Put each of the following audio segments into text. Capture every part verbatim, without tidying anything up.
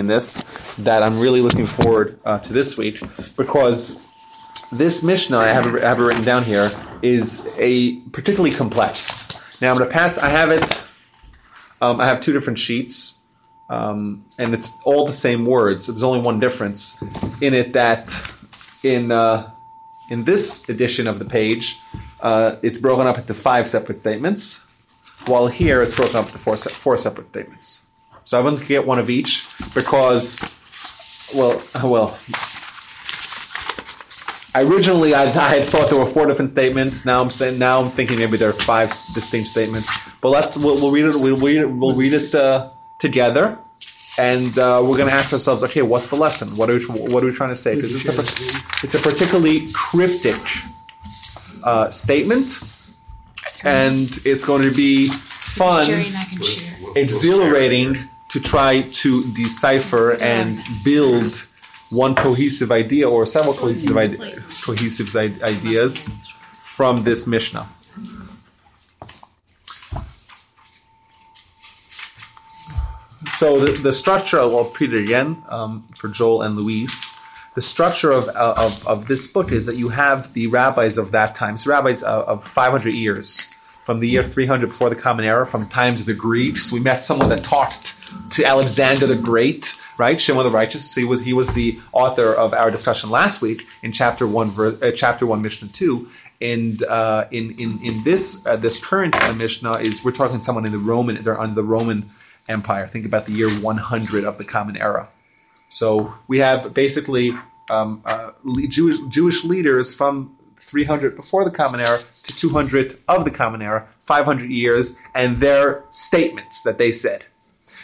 in this that I'm really looking forward uh, to this week, because this Mishnah, I have, I have it written down here, is a particularly complex. Now I'm going to pass, I have it, um, I have two different sheets, um, and it's all the same words. There's only one difference in it, that in uh, in this edition of the page, uh, it's broken up into five separate statements, while here it's broken up into four, se- four separate statements. So everyone can get one of each, because, well, well, originally I, I had thought there were four different statements. Now I'm saying, now I'm thinking maybe there are five distinct statements. But let's we'll, we'll read it. We'll read it. We'll read it uh, together, and uh, we're going to ask ourselves, okay, what's the lesson? What are we, what are we trying to say? Because it's a, it's a particularly cryptic uh, statement, and it's going to be fun. Exhilarating to try to decipher and build one cohesive idea or several cohesive, I- cohesive ideas from this Mishnah. So the, the structure of well, Peter Yen um, for Joel and Louise. The structure of, uh, of of this book is that you have the rabbis of that time, so rabbis of, of five hundred years. From the year three hundred before the Common Era, from times of the Greeks, we met someone that talked to Alexander the Great, right? Shimon the Righteous. He was he was the author of our discussion last week in chapter one, verse, uh, chapter one, Mishnah two. And uh, in in in this uh, this current uh, Mishnah is we're talking someone in the Roman, they're under the Roman Empire. Think about the year one hundred of the Common Era. So we have basically um, uh, Jewish Jewish leaders from three hundred before the Common Era to two hundred of the Common Era, five hundred years, and their statements that they said.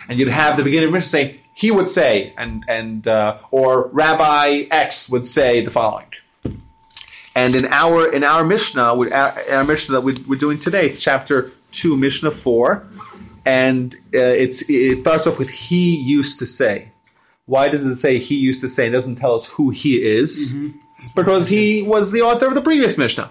And you'd have the beginning of Mishnah saying, he would say, and and uh, or Rabbi X would say the following. And in our in our Mishnah, we, our, our Mishnah that we, we're doing today, it's chapter two, Mishnah four, and uh, it's it starts off with he used to say. Why does it say he used to say? It doesn't tell us who he is. Mm-hmm. Because he was the author of the previous Mishnah,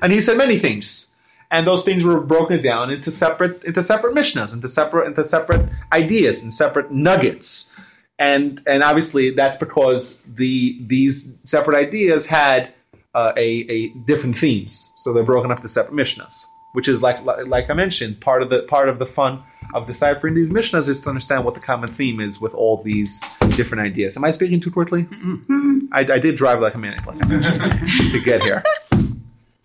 and he said many things, and those things were broken down into separate into separate Mishnahs, into separate into separate ideas, and separate nuggets, and and obviously that's because the these separate ideas had uh, a a different themes, so they're broken up to separate Mishnahs, which is like like I mentioned, part of the part of the fun of deciphering these Mishnahs is to understand what the common theme is with all these different ideas. Am I speaking too quickly? I, I did drive like a maniac, like I mentioned, to get here.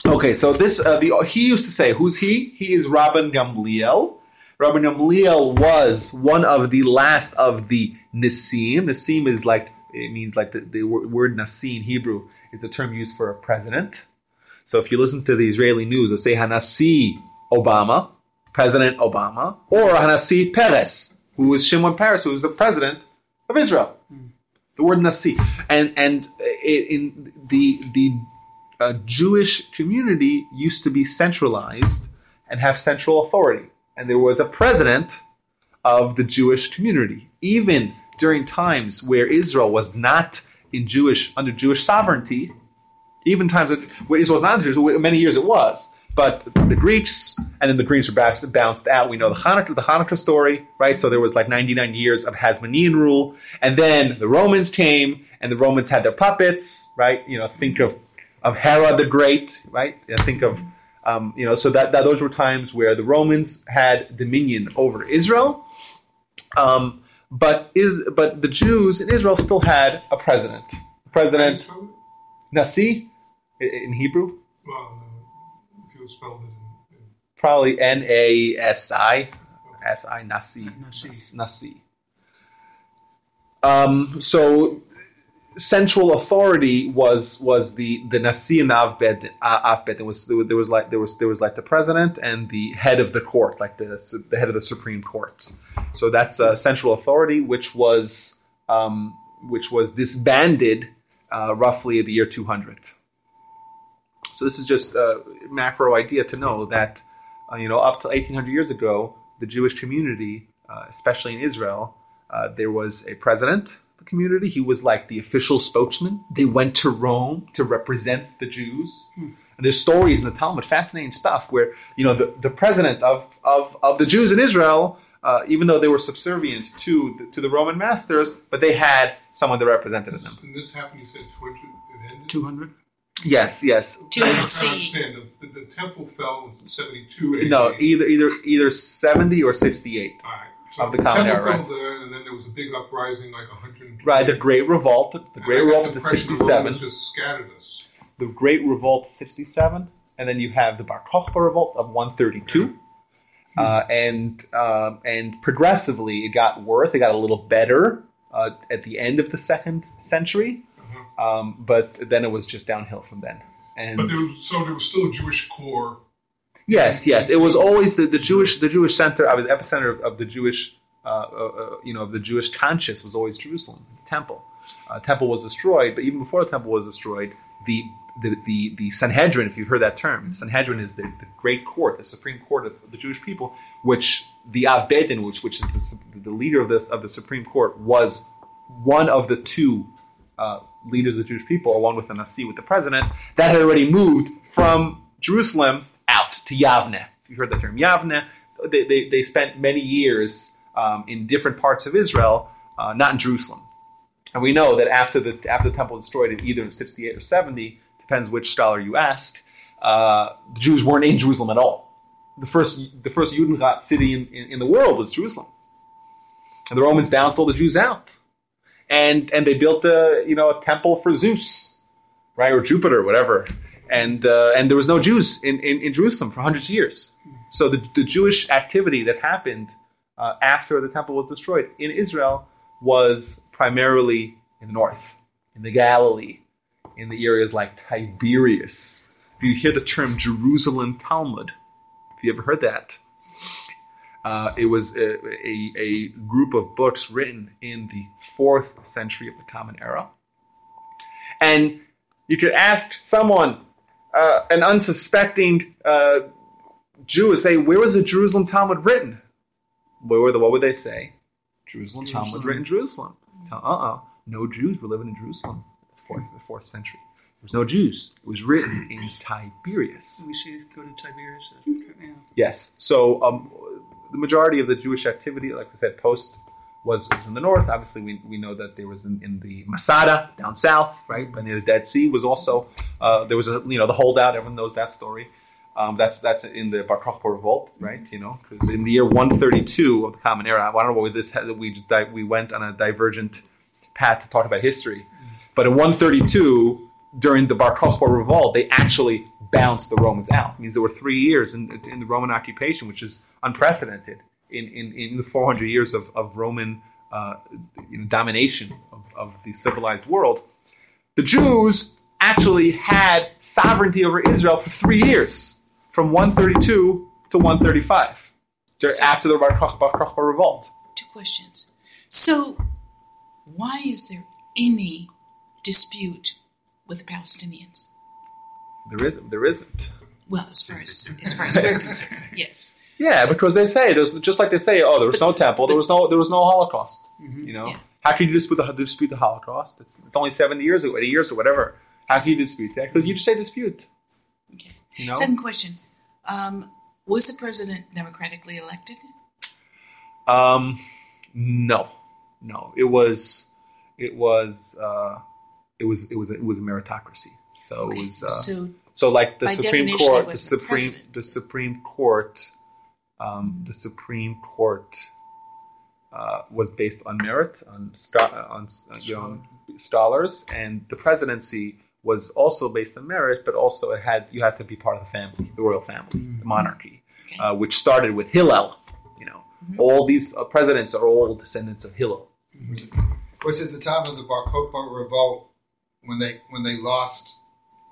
Okay, so this uh, the he used to say, who's he? He is Rabban Gamliel. Rabban Gamliel was one of the last of the Nasim. Nasim is like, it means like the, the word Nasi in Hebrew is a term used for a president. So if you listen to the Israeli news, they say Hanasi Obama, President Obama, or Hanasi Perez, who was Shimon Perez, who was the president of Israel. The word Nasi. And and in the the uh, Jewish community used to be centralized and have central authority. And there was a president of the Jewish community. Even during times where Israel was not in Jewish under Jewish sovereignty, even times where Israel was not in Jewish, many years it was. But the Greeks, and then the Greeks were bounced, bounced out. We know the Hanukkah, the Hanukkah story, right? So there was like ninety-nine years of Hasmonean rule. And then the Romans came, and the Romans had their puppets, right? You know, think of, of Herod the Great, right? Think of, um, you know, so that, that those were times where the Romans had dominion over Israel. Um, but is but the Jews in Israel still had a president. President Nasi in Hebrew. Wow. Spelled it in, in probably N A S I, S I, Nasi, Nasi. Nasi. Um, so central authority was was the the Nasi and Abedin. Abedin was there was like there was there was like the president and the head of the court, like the the head of the Supreme Court. So that's uh, central authority, which was um, which was disbanded uh, roughly at the year two hundred. So this is just a macro idea to know that, uh, you know, up to eighteen hundred years ago, the Jewish community, uh, especially in Israel, uh, there was a president of the community. He was like the official spokesman. They went to Rome to represent the Jews. Hmm. And there's stories in the Talmud, fascinating stuff, where, you know, the, the president of, of, of the Jews in Israel uh, even though they were subservient to the, to the Roman masters, but they had someone that represented them. And this happened, you said, two hundred? Yes, yes. I understand. The, the, the temple fell in seventy-two A D. No, either either either seventy or sixty-eight. All right. So of the, the Common Era, right? There, and then there was a big uprising, like one hundred twenty. Right, the Great Revolt. The Great Revolt of sixty-seven. Just scattered us. The Great Revolt of sixty-seven, and then you have the Bar Kokhba Revolt of one thirty-two. Okay. Uh, and uh, and progressively, it got worse. It got a little better uh, at the end of the second century. Um, but then it was just downhill from then. And but there was, so there was still a Jewish core. Yes, yes. It was always the, the Jewish, the Jewish center, I mean, the epicenter of, of the Jewish, uh, uh, you know, of the Jewish conscience was always Jerusalem, the temple. Uh, temple was destroyed, but even before the temple was destroyed, the the the, the Sanhedrin, if you've heard that term, Sanhedrin is the, the great court, the supreme court of the Jewish people, which the Abedin, which which is the, the leader of the of the supreme court, was one of the two. Uh, leaders of the Jewish people, along with the Nasi, with the president, that had already moved from Jerusalem out to Yavne. If you've heard the term Yavne, they, they, they spent many years um, in different parts of Israel, uh, not in Jerusalem. And we know that after the after the temple was destroyed in either sixty-eight or seventy, depends which scholar you ask, uh, the Jews weren't in Jerusalem at all. The first the first Judenrat city in, in, in the world was Jerusalem. And the Romans bounced all the Jews out. And and they built a you know a temple for Zeus, right, or Jupiter, whatever. And uh, and there was no Jews in, in, in Jerusalem for hundreds of years. So the, the Jewish activity that happened uh, after the temple was destroyed in Israel was primarily in the north, in the Galilee, in the areas like Tiberias. If you hear the term Jerusalem Talmud, if you ever heard that. Uh, it was a, a, a group of books written in the fourth century of the Common Era. And you could ask someone, uh, an unsuspecting uh, Jew, say, where was the Jerusalem Talmud written? Where were the, what would they say? Jerusalem, Jerusalem. Talmud written in Jerusalem. Uh-uh. No Jews were living in Jerusalem in the fourth, the fourth century. There was no Jews. It was written in Tiberias. We say go to Tiberias. Yeah. Yes. So... Um, the majority of the Jewish activity, like I said, post was, was in the north. Obviously, we we know that there was in, in the Masada down south, right? But near the Dead Sea was also uh, there was a you know the holdout. Everyone knows that story. Um, that's that's in the Bar Kokhba Revolt, right? You know, because in the year one thirty-two of the Common Era, I don't know what this that we we went on a divergent path to talk about history, but in one thirty-two during the Bar Kokhba Revolt, they actually bounced the Romans out. It means there were three years in, in the Roman occupation, which is unprecedented in, in, in the four hundred years of, of Roman uh, you know, domination of, of the civilized world. The Jews actually had sovereignty over Israel for three years, from one thirty-two to one thirty-five, so, after the Bar Kokhba Revolt. Two questions. So, why is there any dispute with the Palestinians? There isn't. There isn't. Well, as far as, as far as we're concerned, yes. Yeah, because they say there's just like they say. Oh, there was but, no temple. But, there was no. There was no Holocaust. Mm-hmm, you know, yeah. How can you dispute the dispute the Holocaust? It's, it's only seventy years or eighty years or whatever. How can you dispute that? Because you just say dispute. Okay. You know? Second question: um, was the president democratically elected? Um, no, no. It was. It was. Uh, it was. It was. It was a meritocracy. So okay. it was uh, so, so like the Supreme Court, the Supreme, the Supreme Court, um, the Supreme Court uh, was based on merit, on on you know, scholars, and the presidency was also based on merit, but also it had you had to be part of the family, the royal family, mm-hmm. the monarchy, okay. uh, which started with Hillel. You know, mm-hmm. all these uh, presidents are all descendants of Hillel. Mm-hmm. Was it the time of the Bar Kokhba Revolt when they when they lost?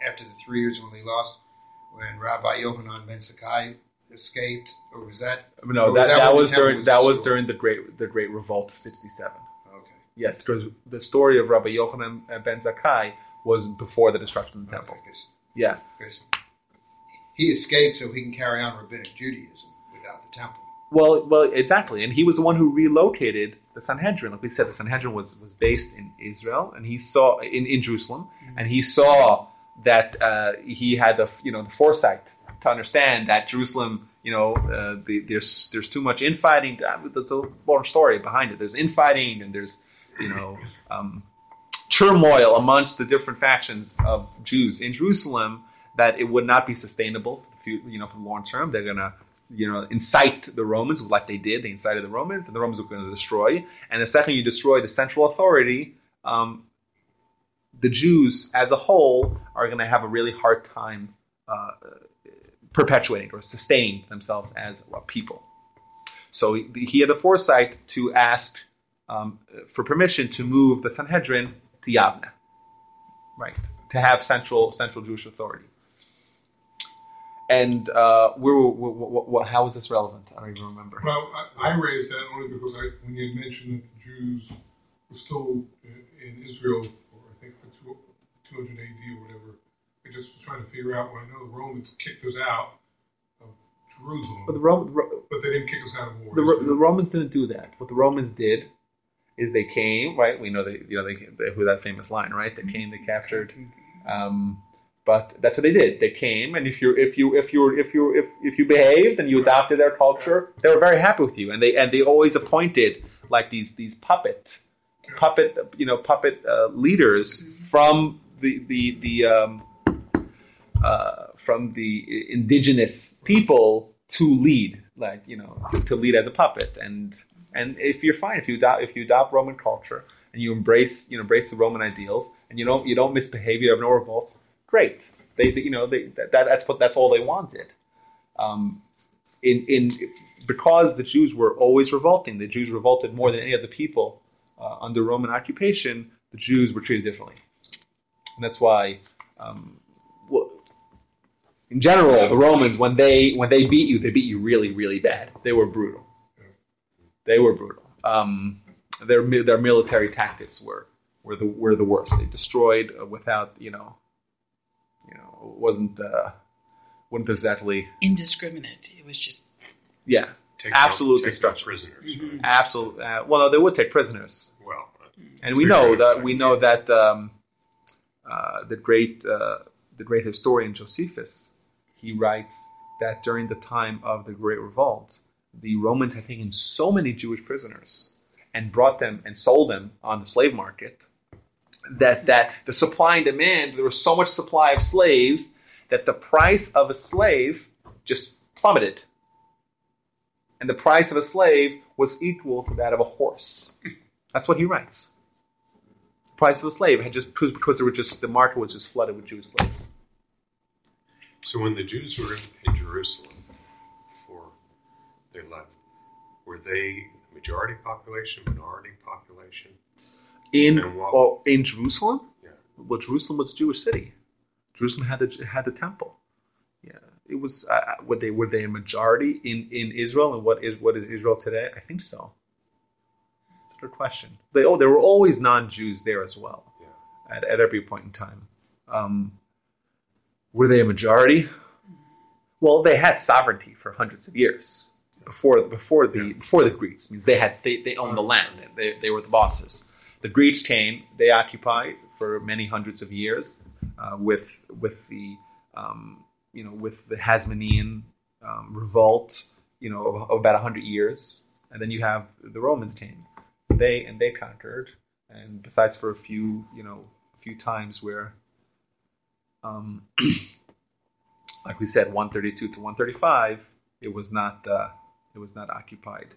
After the three years when they lost, when Rabbi Yochanan ben Zakkai escaped, or was that? No, that, was that, that was during was that was during the great the Great Revolt of sixty-seven. Okay. Yes, because the story of Rabbi Yochanan ben Zakkai was before the destruction of the temple. Okay, yeah, because he escaped so he can carry on rabbinic Judaism without the temple. Well, well, exactly, and he was the one who relocated the Sanhedrin. Like we said, the Sanhedrin was was based in Israel, and he saw in in Jerusalem, mm-hmm. and he saw. That uh, he had the you know the foresight to understand that Jerusalem you know, uh, the, there's there's too much infighting. There's a long story behind it. There's infighting and there's, you know, um, turmoil amongst the different factions of Jews in Jerusalem that it would not be sustainable, you know, for the long term. They're going to, you know, incite the Romans like they did. They incited the Romans, and the Romans were going to destroy. And the second you destroy the central authority, um, the Jews as a whole are going to have a really hard time uh, perpetuating or sustaining themselves as a people. So he had the foresight to ask um, for permission to move the Sanhedrin to Yavne, right? To have central central Jewish authority. And uh, we're, we're, we're, we're, how is this relevant? I don't even remember. Well, I, I raised that only because I, when you mentioned that the Jews were still in Israel for, I think, for two hundred A D or whatever, I just was trying to figure out, well, I know the Romans kicked us out of Jerusalem, but, the Ro- Ro- but they didn't kick us out of war. The, Ro- the Romans didn't do that. What the Romans did is they came, right? We know they, you know, they, they, who that famous line, right? They came, they captured... Um, But that's what they did. They came, and if you if you if you if you if if you behaved and you adopted their culture, they were very happy with you. And they and they always appointed like these these puppet puppet you know puppet uh, leaders from the the the um, uh, from the indigenous people to lead, like you know to, to lead as a puppet. And and if you're fine if you adopt if you adopt Roman culture and you embrace you know embrace the Roman ideals and you don't you don't misbehave, you have no revolts. Great, they, they, you know, they, that, that's what that's all they wanted. Um, in in because the Jews were always revolting, the Jews revolted more than any other people uh, under Roman occupation. The Jews were treated differently, and that's why, um, well, in general, the Romans when they when they beat you, they beat you really really bad. They were brutal. They were brutal. Um, their their military tactics were were the were the worst. They destroyed without you know. You know, wasn't uh, wasn't exactly indiscriminate. It was just yeah, take absolute no, destruction. No prisoners, mm-hmm. right? Absolute. Uh, well, no, they would take prisoners. Well, and we know that we know that um, uh, the great uh, the great historian Josephus, he writes that during the time of the Great Revolt, the Romans had taken so many Jewish prisoners and brought them and sold them on the slave market. That that the supply and demand, there was so much supply of slaves that the price of a slave just plummeted. And the price of a slave was equal to that of a horse. That's what he writes. The price of a slave had just because there were just the market was just flooded with Jewish slaves. So when the Jews were in, in Jerusalem before they left, were they the majority population, minority population? In or in Jerusalem, yeah. Well, Jerusalem was a Jewish city. Jerusalem had the had the temple. Yeah, it was. Uh, were they were they a majority in, in Israel? And what is what is Israel today? I think so. That's a good question. They oh, there were always non-Jews there as well. Yeah. At at every point in time, um, were they a majority? Well, they had sovereignty for hundreds of years before before the yeah. before the Greeks. It means they had they, they owned the land. They they were the bosses. The Greeks came; they occupied for many hundreds of years, uh, with with the um, you know with the Hasmonean um, revolt, you know, of, of about a hundred years, and then you have the Romans came; they and they conquered, and besides for a few you know a few times where, um, like we said, one thirty two to one thirty five, it was not uh, it was not occupied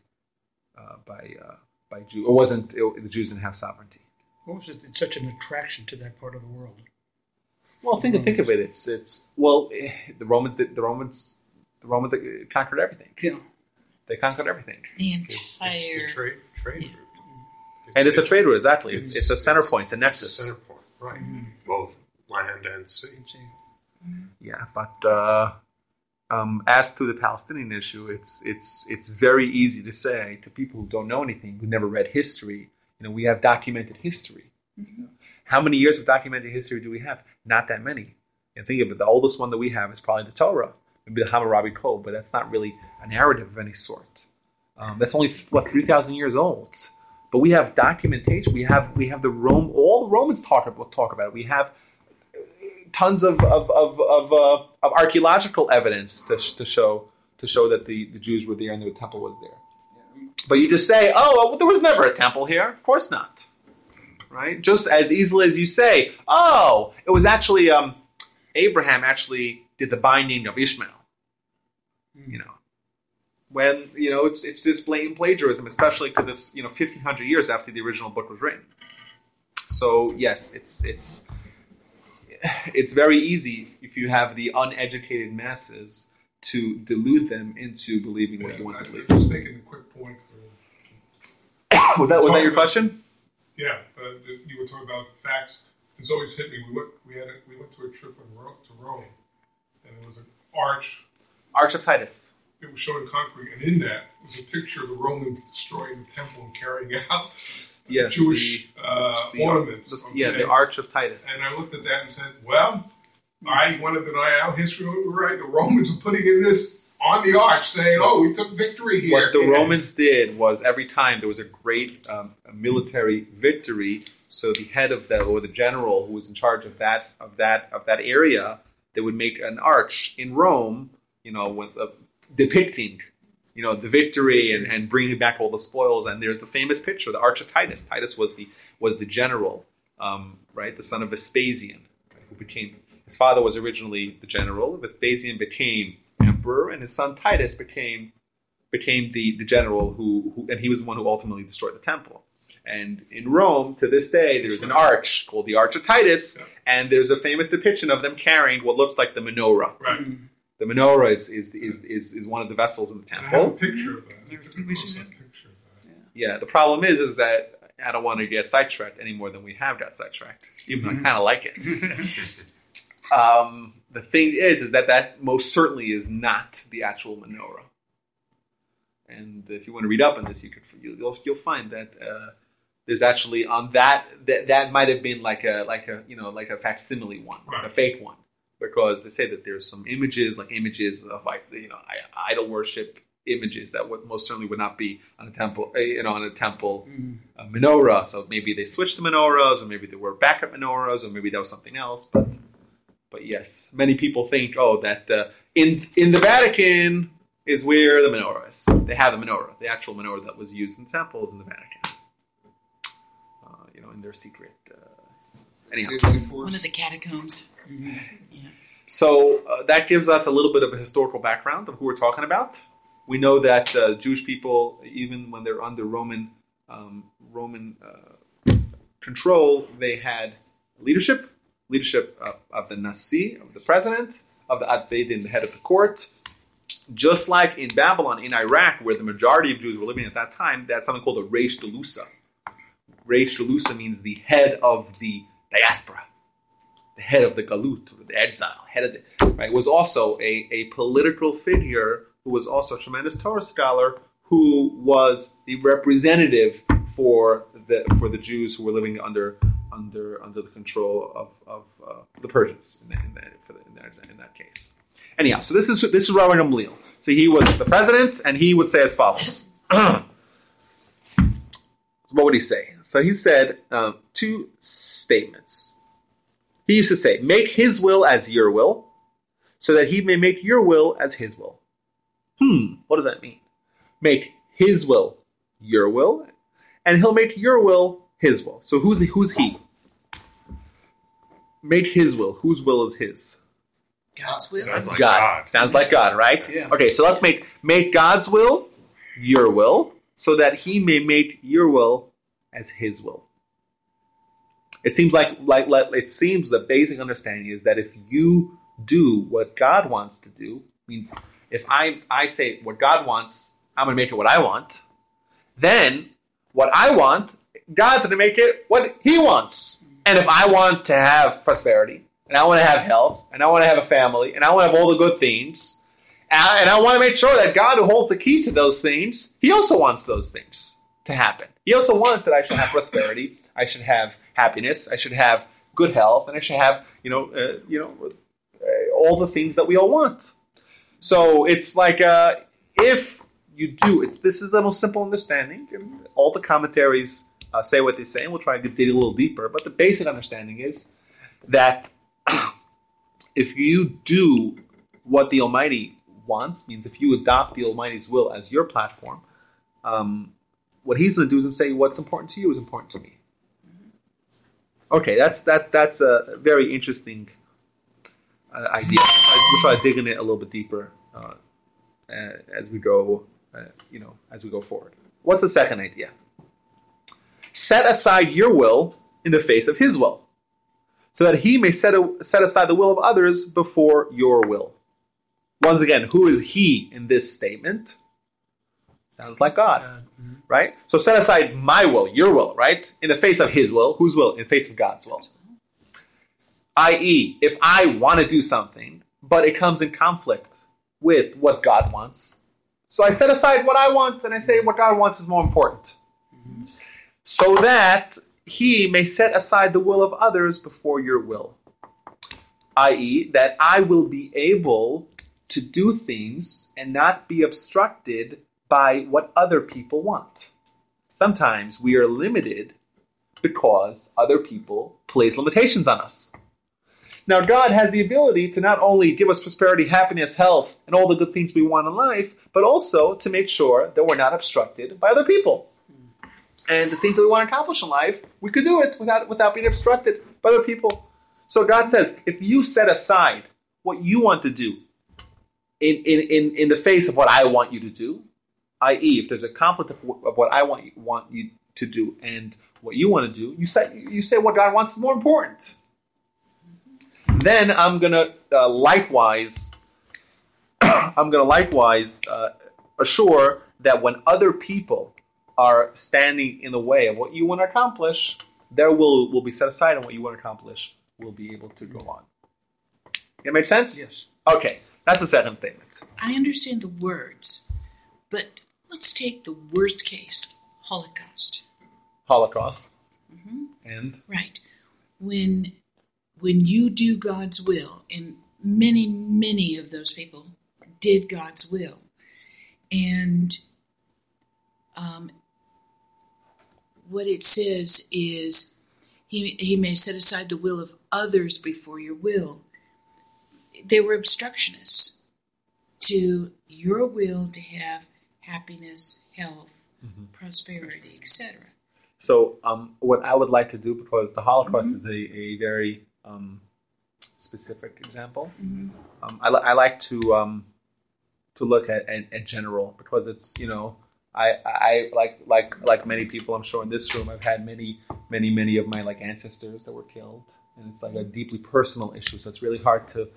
uh, by. Uh, By Jew, it wasn't it, the Jews didn't have sovereignty. What was it? It's such an attraction to that part of the world. Well, think think of it. It's it's well, the Romans the Romans the Romans conquered everything. Yeah, they conquered everything. The entire it's, it's the trade trade yeah. route, it's, and it's, it's a trade route exactly. It's, it's a center it's, point, it's a nexus. It's a center point, right? Mm-hmm. Both land and sea. Mm-hmm. Yeah, but uh, Um, as to the Palestinian issue, it's it's it's very easy to say to people who don't know anything, who never read history, you know, we have documented history. Mm-hmm. How many years of documented history do we have? Not that many. And think of it, the oldest one that we have is probably the Torah, maybe the Hammurabi Code, but that's not really a narrative of any sort. Um, that's only what three thousand years old. But we have documentation. We have we have the Rome. All the Romans talk about talk about it. We have. Tons of of of of, uh, of archaeological evidence to, to show to show that the, the Jews were there and the temple was there. Yeah. But you just say, oh, well, there was never a temple here. Of course not. Right? Just as easily as you say, oh, it was actually, um, Abraham actually did the binding of Ishmael. You know, when, you know, it's it's just blatant plagiarism, especially because it's, you know, fifteen hundred years after the original book was written. So, yes, it's it's it's very easy if you have the uneducated masses to delude them into believing what yeah, you want I, to believe. Just making a quick point. For, was that was that your question? Yeah, uh, you were talking about facts. It's always hit me. We went we had a, we went to a trip in Rome, to Rome, and it was an arch. Arch of Titus. It was shown in concrete, and in that was a picture of the Romans destroying the temple and carrying out yes, Jewish the, uh, the, ornaments. The, okay? Yeah, the Arch of Titus. And I looked at that and said, well, I want to deny our history. We're right. The Romans are putting in this on the arch, saying, oh, we took victory here. What the and Romans did was every time there was a great um, a military victory, so the head of that, or the general who was in charge of that of that, of that area, they would make an arch in Rome, you know, with uh, depicting, you know, the victory and, and bringing back all the spoils. And there's the famous picture, the Arch of Titus. Titus was the was the general, um, right, the son of Vespasian, right, who became, his father was originally the general. Vespasian became emperor, and his son Titus became became the, the general who, who, and he was the one who ultimately destroyed the temple. And in Rome, to this day, there's an arch called the Arch of Titus, yeah. and there's a famous depiction of them carrying what looks like the menorah. Right. Mm-hmm. The menorah is is, is is is one of the vessels in the temple. I have a picture of that. Picture of that. Yeah. yeah, the problem is is that I don't want to get sidetracked any more than we have got sidetracked, even though I kind of like it. um, the thing is, is that that most certainly is not the actual menorah. And if you want to read up on this, you could you'll you'll find that uh, there's actually on that that that might have been like a like a you know like a facsimile one, right. like a fake one. Because they say that there's some images, like images of like you know idol worship images that would most certainly would not be on a temple, you know, on a temple mm. a menorah. So maybe they switched the menorahs, or maybe they were backup menorahs, or maybe that was something else. But but yes, many people think oh that uh, in in the Vatican is where the menorah is. They have the menorah, the actual menorah that was used in the temple is in the Vatican. Uh, you know, in their secret. Uh, Anyhow. One of the catacombs. Mm-hmm. Yeah. So uh, that gives us a little bit of a historical background of who we're talking about. We know that uh, Jewish people, even when they're under Roman um, Roman uh, control, they had leadership, leadership of, of the Nasi, of the president, of the Abedin, the head of the court. Just like in Babylon, in Iraq, where the majority of Jews were living at that time, that's something called a Reish Delusa. Reish Delusa means the head of the diaspora, the head of the galut, or the exile, head of the, right, was also a, a political figure who was also a tremendous Torah scholar who was the representative for the for the Jews who were living under under under the control of of uh, the Persians in that in that, for the, in that in that case. Anyhow, so this is this is Rabban Gamliel. So he was the president, and he would say as follows. What would he say? So he said um, two statements. He used to say, make his will as your will, so that he may make your will as his will. Hmm, what does that mean? Make his will your will, and he'll make your will his will. So who's who's he? Make his will. Whose will is his? God's will. Sounds like God. God. Sounds like God, right? Yeah. Okay, so let's make make God's will your will, so that he may make your will as his will. It seems like, like, like it seems the basic understanding is that if you do what God wants to do, means if I, I say what God wants, I'm going to make it what I want, then what I want, God's going to make it what he wants. And if I want to have prosperity, and I want to have health, and I want to have a family, and I want to have all the good things, and I want to make sure that God, who holds the key to those things, he also wants those things to happen. He also wants that I should have prosperity, I should have happiness, I should have good health, and I should have, you know, uh, you know, uh, all the things that we all want. So it's like uh, if you do, it's this is the most simple understanding. And all the commentaries uh, say what they say, and we'll try to dig a little deeper. But the basic understanding is that if you do what the Almighty wants, means if you adopt the Almighty's will as your platform, um, what he's going to do is say what's important to you is important to me. Okay, that's that. That's a very interesting uh, idea. I, we'll try to dig in it a little bit deeper uh, as we go, uh, you know, as we go forward. What's the second idea? Set aside your will in the face of his will, so that he may set, a, set aside the will of others before your will. Once again, who is he in this statement? Sounds like God, mm-hmm. right? So set aside my will, your will, right? In the face of his will. Whose will? In the face of God's will. that is, if I want to do something, but it comes in conflict with what God wants, so I set aside what I want, and I say what God wants is more important. Mm-hmm. So that he may set aside the will of others before your will. that is, that I will be able to do things and not be obstructed by what other people want. Sometimes we are limited because other people place limitations on us. Now, God has the ability to not only give us prosperity, happiness, health, and all the good things we want in life, but also to make sure that we're not obstructed by other people. And the things that we want to accomplish in life, we could do it without without being obstructed by other people. So God says, if you set aside what you want to do in, in, in, in the face of what I want you to do, that is, if there's a conflict of, of what I want you, want you to do and what you want to do, you say, you say what God wants is more important. Then I'm going to uh, likewise, I'm going to likewise uh, assure that when other people are standing in the way of what you want to accomplish, their will will be set aside, and what you want to accomplish will be able to go on. That makes sense? Yes. Okay, that's the second statement. I understand the words, but let's take the worst case, Holocaust. Holocaust. Mm-hmm. And? Right. When, when you do God's will, and many, many of those people did God's will, and Um, what it says is he he may set aside the will of others before your will. They were obstructionists to your will to have happiness, health, mm-hmm. prosperity, et cetera. So um, what I would like to do, because the Holocaust mm-hmm. is a, a very um, specific example, mm-hmm. um, I, I like to um, to look at, at, at general, because it's, you know, I, I like like like many people, I'm sure, in this room, I've had many, many, many of my like ancestors that were killed. And it's like a deeply personal issue. So it's really hard to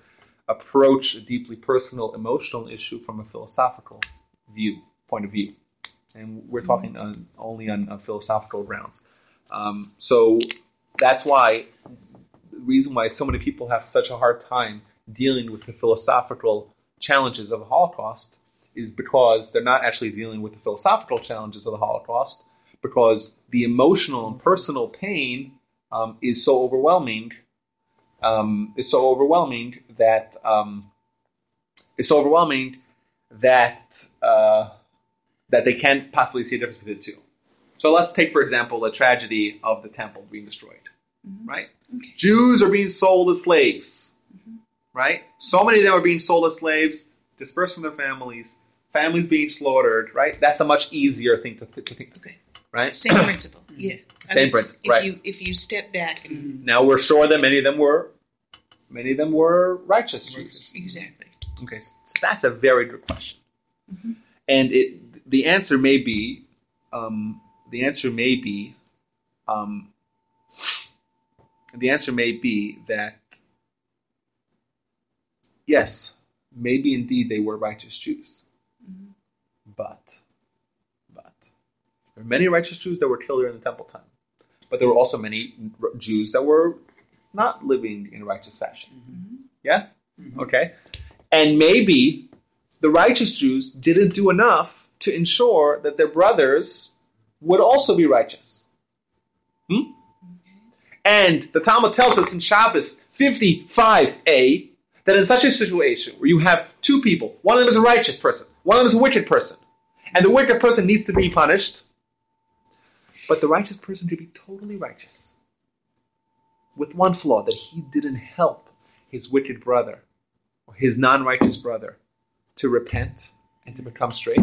approach a deeply personal, emotional issue from a philosophical view, point of view. And we're talking on, only on, on philosophical grounds. Um, so that's why, the reason why so many people have such a hard time dealing with the philosophical challenges of the Holocaust is because they're not actually dealing with the philosophical challenges of the Holocaust, because the emotional and personal pain um, is so overwhelming, um, is so overwhelming that um, it's so overwhelming that uh, that they can't possibly see a difference between the two. So let's take, for example, the tragedy of the temple being destroyed. Mm-hmm. Right? Okay. Jews are being sold as slaves. Mm-hmm. Right? So many of them are being sold as slaves, dispersed from their families. Families being slaughtered, right? That's a much easier thing to, th- to think. Okay. Right? Same principle. Yeah. Same I mean, principle. If right. You, if you step back, and now we're sure that many of them were, many of them were righteous Jews. Exactly. Okay, so, so that's a very good question, mm-hmm. and it the answer may be, um, the answer may be, um, the answer may be that yes, maybe indeed they were righteous Jews. But, but, there were many righteous Jews that were killed during the temple time. But there were also many r- Jews that were not living in a righteous fashion. Mm-hmm. Yeah? Mm-hmm. Okay. And maybe the righteous Jews didn't do enough to ensure that their brothers would also be righteous. Hmm? Okay. And the Talmud tells us in Shabbos fifty-five a that in such a situation where you have two people, one of them is a righteous person, one of them is a wicked person, and the wicked person needs to be punished, but the righteous person should be totally righteous, with one flaw, that he didn't help his wicked brother, or his non-righteous brother, to repent and to become straight.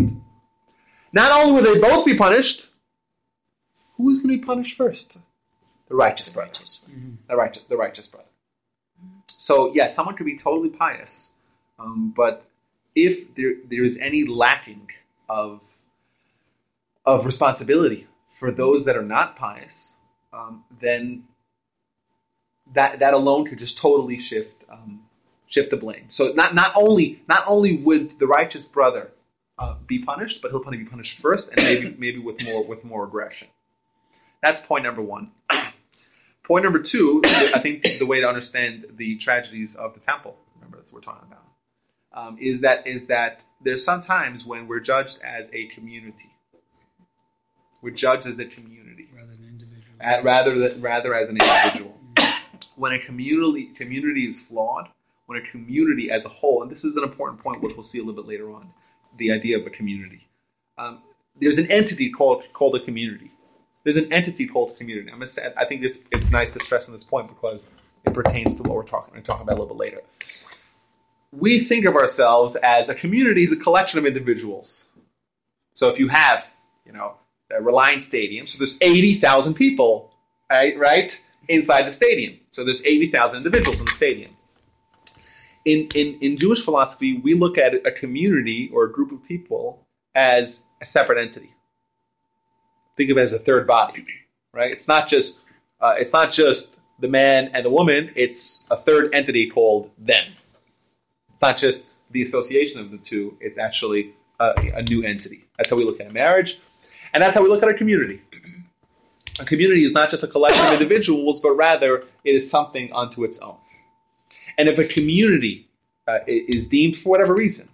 Not only will they both be punished, who is going to be punished first? The righteous brother. Mm-hmm. The righteous, the righteous brother. Mm-hmm. So, yeah, someone could be totally pious, um, but if there there is any lacking of of responsibility for those that are not pious, um, then that that alone could just totally shift um, shift the blame. So not not only not only would the righteous brother uh, be punished, but he'll probably be punished first, and maybe maybe with more with more aggression. That's point number one. Point number two, I think the way to understand the tragedies of the temple, remember that's what we're talking about, um, is that is that there's sometimes when we're judged as a community. We're judged as a community. Rather than an individual. At, rather, than, rather as an individual. When a community, community is flawed, when a community as a whole, and this is an important point which we'll see a little bit later on, the idea of a community. Um, there's an entity called called a community. There's an entity called community. I'm gonna say, I think this, it's nice to stress on this point because it pertains to what we're talking, we're talking about a little bit later. We think of ourselves as a community is a collection of individuals. So if you have, you know, the Reliance Stadium, so there's eighty thousand people, right, right, inside the stadium. So there's eighty thousand individuals in the stadium. In, in in Jewish philosophy, we look at a community or a group of people as a separate entity. Think of it as a third body, right? It's not just uh, it's not just the man and the woman. It's a third entity called them. It's not just the association of the two. It's actually a, a new entity. That's how we look at marriage, and that's how we look at our community. A community is not just a collection of individuals, but rather it is something unto its own. And if a community uh, is deemed, for whatever reason,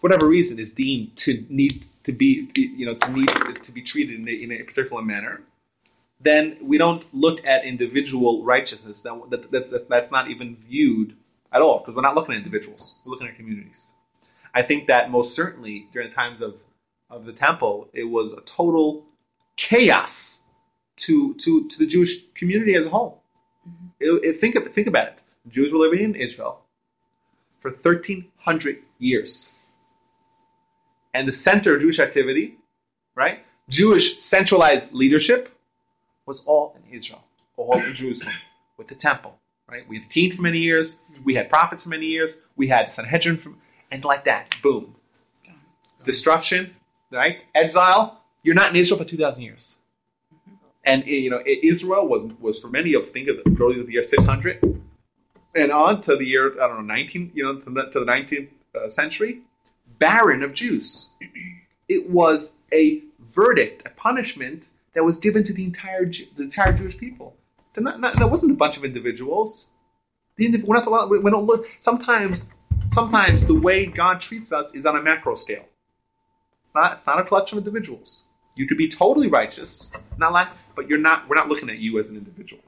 for whatever reason, is deemed to need to be, you know, to need to be treated in a, in a particular manner, then we don't look at individual righteousness. That, that, that that's not even viewed at all, because we're not looking at individuals. We're looking at communities. I think that most certainly during the times of, of the temple, it was a total chaos to to, to the Jewish community as a whole. Mm-hmm. It, it, think of, think about it. The Jews were living in Israel for thirteen hundred years. And the center of Jewish activity, right? Jewish centralized leadership was all in Israel, all in Jerusalem, with the temple, right? We had the king for many years. We had prophets for many years. We had Sanhedrin, for, and like that, boom. Destruction, right? Exile. You're not in Israel for two thousand years. And, you know, Israel was, was for many of, think of the early of the year six hundred and on to the year, I don't know, nineteen, you know, to the, to the nineteenth uh, century. Barren of Jews. It was a verdict, a punishment that was given to the entire the entire Jewish people. To not, not, it wasn't a bunch of individuals. The indiv- we're not allowed, we don't look. Sometimes, sometimes the way God treats us is on a macro scale. It's not it's not a collection of individuals. You could be totally righteous, not like, but you're not. We're not looking at you as an individual.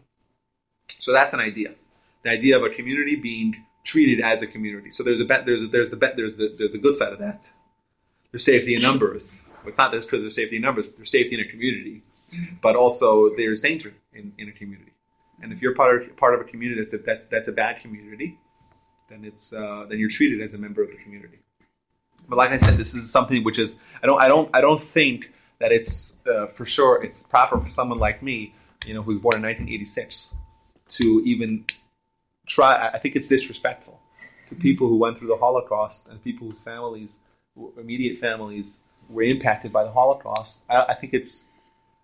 So that's an idea. The idea of a community being treated as a community. So there's a bet, there's a, there's the bet, there's the there's the good side of that. There's safety in numbers. Well, it's not just because there's safety in numbers. There's safety in a community, but also there's danger in, in a community. And if you're part of part of a community that's a, that's that's a bad community, then it's uh, then you're treated as a member of the community. But like I said, this is something which is I don't I don't I don't think that it's uh, for sure it's proper for someone like me, you know, who's born in nineteen eighty-six, to even try. I think it's disrespectful to people who went through the Holocaust and people whose families, immediate families, were impacted by the Holocaust. I, I think it's,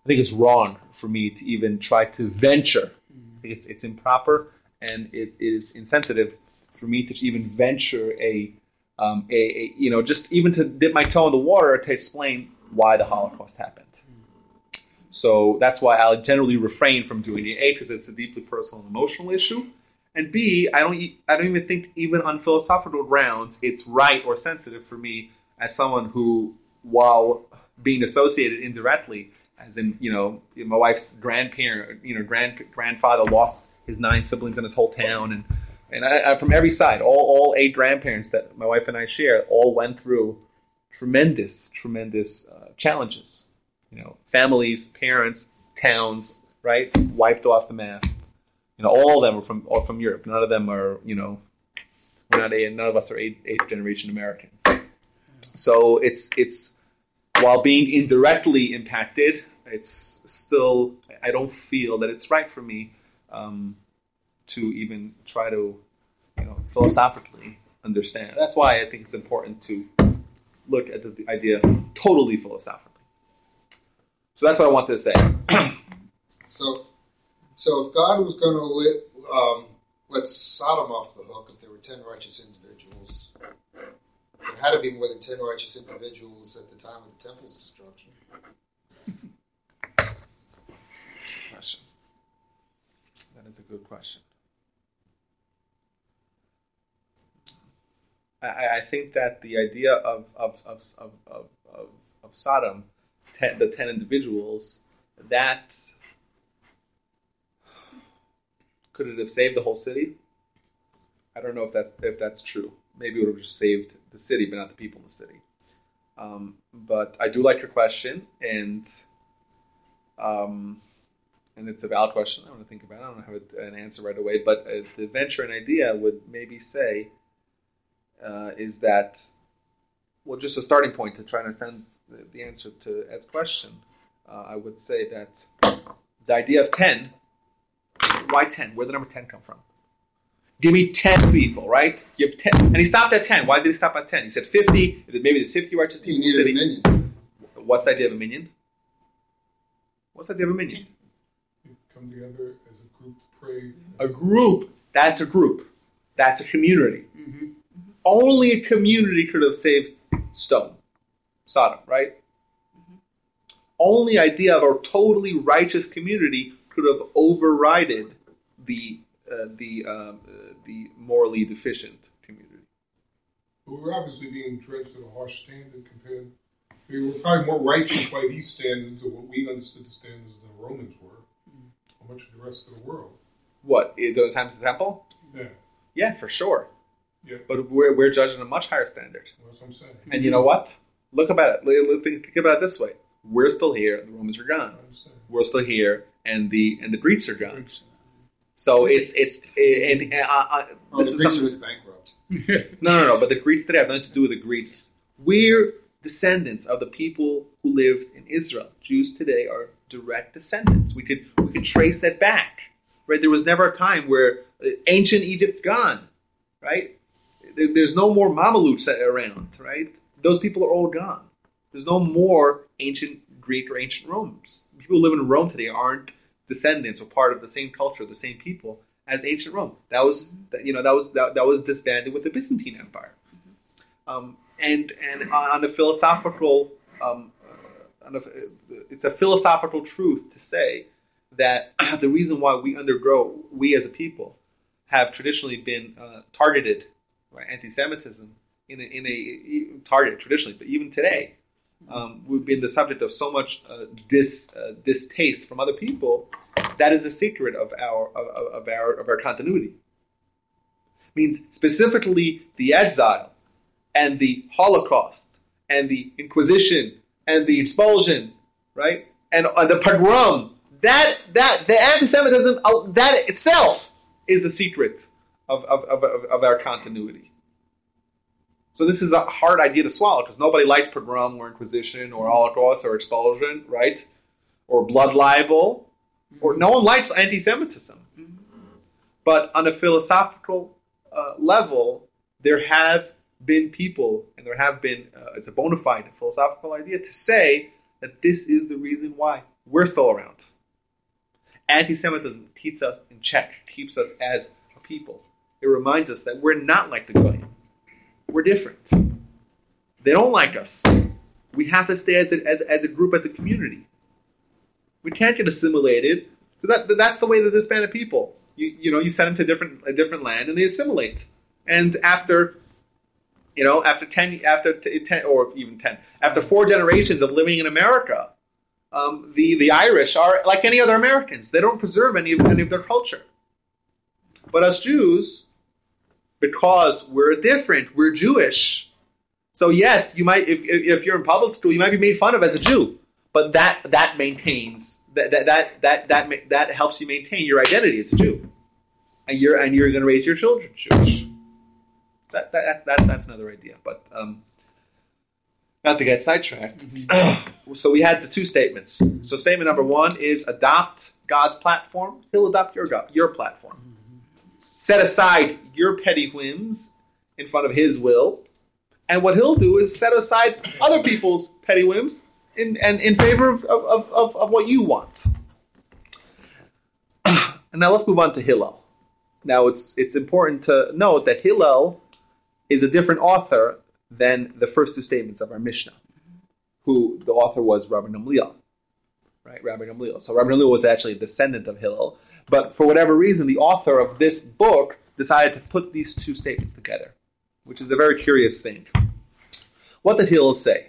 I think it's wrong for me to even try to venture. I think it's it's improper and it, it is insensitive for me to even venture a, um, a, a, you know, just even to dip my toe in the water to explain why the Holocaust happened. So that's why I'll generally refrain from doing it. A, because it's a deeply personal and emotional issue. And B, I don't, I don't even think even on philosophical grounds it's right or sensitive for me as someone who, while being associated indirectly, as in, you know, my wife's grandparent, you know, grand grandfather lost his nine siblings in his whole town, and and I, I, from every side, all all eight grandparents that my wife and I share all went through tremendous, tremendous uh, challenges. You know, families, parents, towns, right, wiped off the map. You know, all of them are from are from Europe. None of them are, you know, we're not a, none of us are eighth, eighth generation Americans. So it's it's while being indirectly impacted, it's still, I don't feel that it's right for me um, to even try to, you know, philosophically understand. That's why I think it's important to look at the idea totally philosophically. So that's what I wanted to say. so, so if God was going to let um, let Sodom off the hook, if there were ten righteous individuals, there had to be more than ten righteous individuals at the time of the temple's destruction. Question. That is a good question. I, I think that the idea of of of of of, of, of Sodom, ten, the ten individuals, that could it have saved the whole city? I don't know if that's if that's true. Maybe it would have just saved the city, but not the people in the city. Um, but I do like your question, and um, and it's a valid question. I want to think about it. I don't have an answer right away, but uh, the venture and idea would maybe say uh, is that, well, just a starting point to try and understand the, the answer to Ed's question. Uh, I would say that the idea of ten, why ten? Where did the number ten come from? Give me ten people, right? You have ten, and he stopped at ten. Why did he stop at ten? He said fifty. Maybe there's fifty righteous people. He needed in the a minion. What's the idea of a minion? What's the idea of a minion? You come together as a group to pray. A group. That's a group. That's a community. Mm-hmm. Mm-hmm. Only a community could have saved Stone, Sodom, right? Mm-hmm. Only idea of a totally righteous community could have overridden the Uh, the um, uh, the morally deficient community. But we're obviously being drenched in a harsh standard compared. I mean, we're probably more righteous by these standards than what we understood the standards of the Romans were, or much of the rest of the world. What, those times of the temple? Yeah. Yeah, for sure. Yeah. But we're we're judging a much higher standard. That's what I'm saying. And you know what? Look about it. Think, think about it this way: we're still here. The Romans are gone. I understand. We're still here, and the and the Greeks are gone. Greeks. So it's it's it, and uh, uh, oh, this the is Greeks was bankrupt. no, no, no. But the Greeks today have nothing to do with the Greeks. We're descendants of the people who lived in Israel. Jews today are direct descendants. We could we could trace that back, right? There was never a time where uh, ancient Egypt's gone, right? There, there's no more Mamelukes around, right? Those people are all gone. There's no more ancient Greek or ancient Romans. People who live in Rome today aren't descendants or part of the same culture, the same people as ancient Rome. That was, you know, that was that, that was disbanded with the Byzantine Empire. Um, and and on a philosophical, um, on a, it's a philosophical truth to say that the reason why we undergo, we as a people, have traditionally been uh, targeted by anti-Semitism in a, in a target traditionally, but even today. Um, we've been the subject of so much uh, dis uh, distaste from other people. That is the secret of our of, of our of our continuity. It means specifically the exile, and the Holocaust, and the Inquisition, and the expulsion, right, and uh, the pogrom. That that the anti-Semitism uh, that itself is the secret of of of, of, of our continuity. So this is a hard idea to swallow because nobody likes pogrom or Inquisition or Holocaust or expulsion, right? Or blood libel. Or no one likes anti-Semitism. But on a philosophical uh, level, there have been people, and there have been, uh, it's a bona fide philosophical idea to say that this is the reason why we're still around. Anti-Semitism keeps us in check, keeps us as a people. It reminds us that we're not like the Goyim. We're different. They don't like us. We have to stay as a, as, as a group, as a community. We can't get assimilated because that, that's the way to disband people. You you know you send them to different a different land and they assimilate. And after you know after ten after t- ten or even ten after four generations of living in America, um, the the Irish are like any other Americans. They don't preserve any of any of their culture. But us Jews. Because we're different, we're Jewish. So yes, you might if if you're in public school, you might be made fun of as a Jew. But that that maintains that that that that that, that helps you maintain your identity as a Jew, and you're and you're going to raise your children Jewish. That, that that that that's another idea. But um, Not to get sidetracked. Mm-hmm. So we had the two statements. So statement number one is adopt God's platform. He'll adopt your God, your platform. Mm-hmm. Set aside your petty whims in front of his will. And what he'll do is set aside other people's petty whims in, and in favor of, of, of, of what you want. And now let's move on to Hillel. Now it's it's important to note that Hillel is a different author than the first two statements of our Mishnah, who the author was Rabban Gamliel, right? Rabban Gamliel. So Rabban Gamliel was actually a descendant of Hillel, but for whatever reason, the author of this book decided to put these two statements together, which is a very curious thing. What did Hillel say?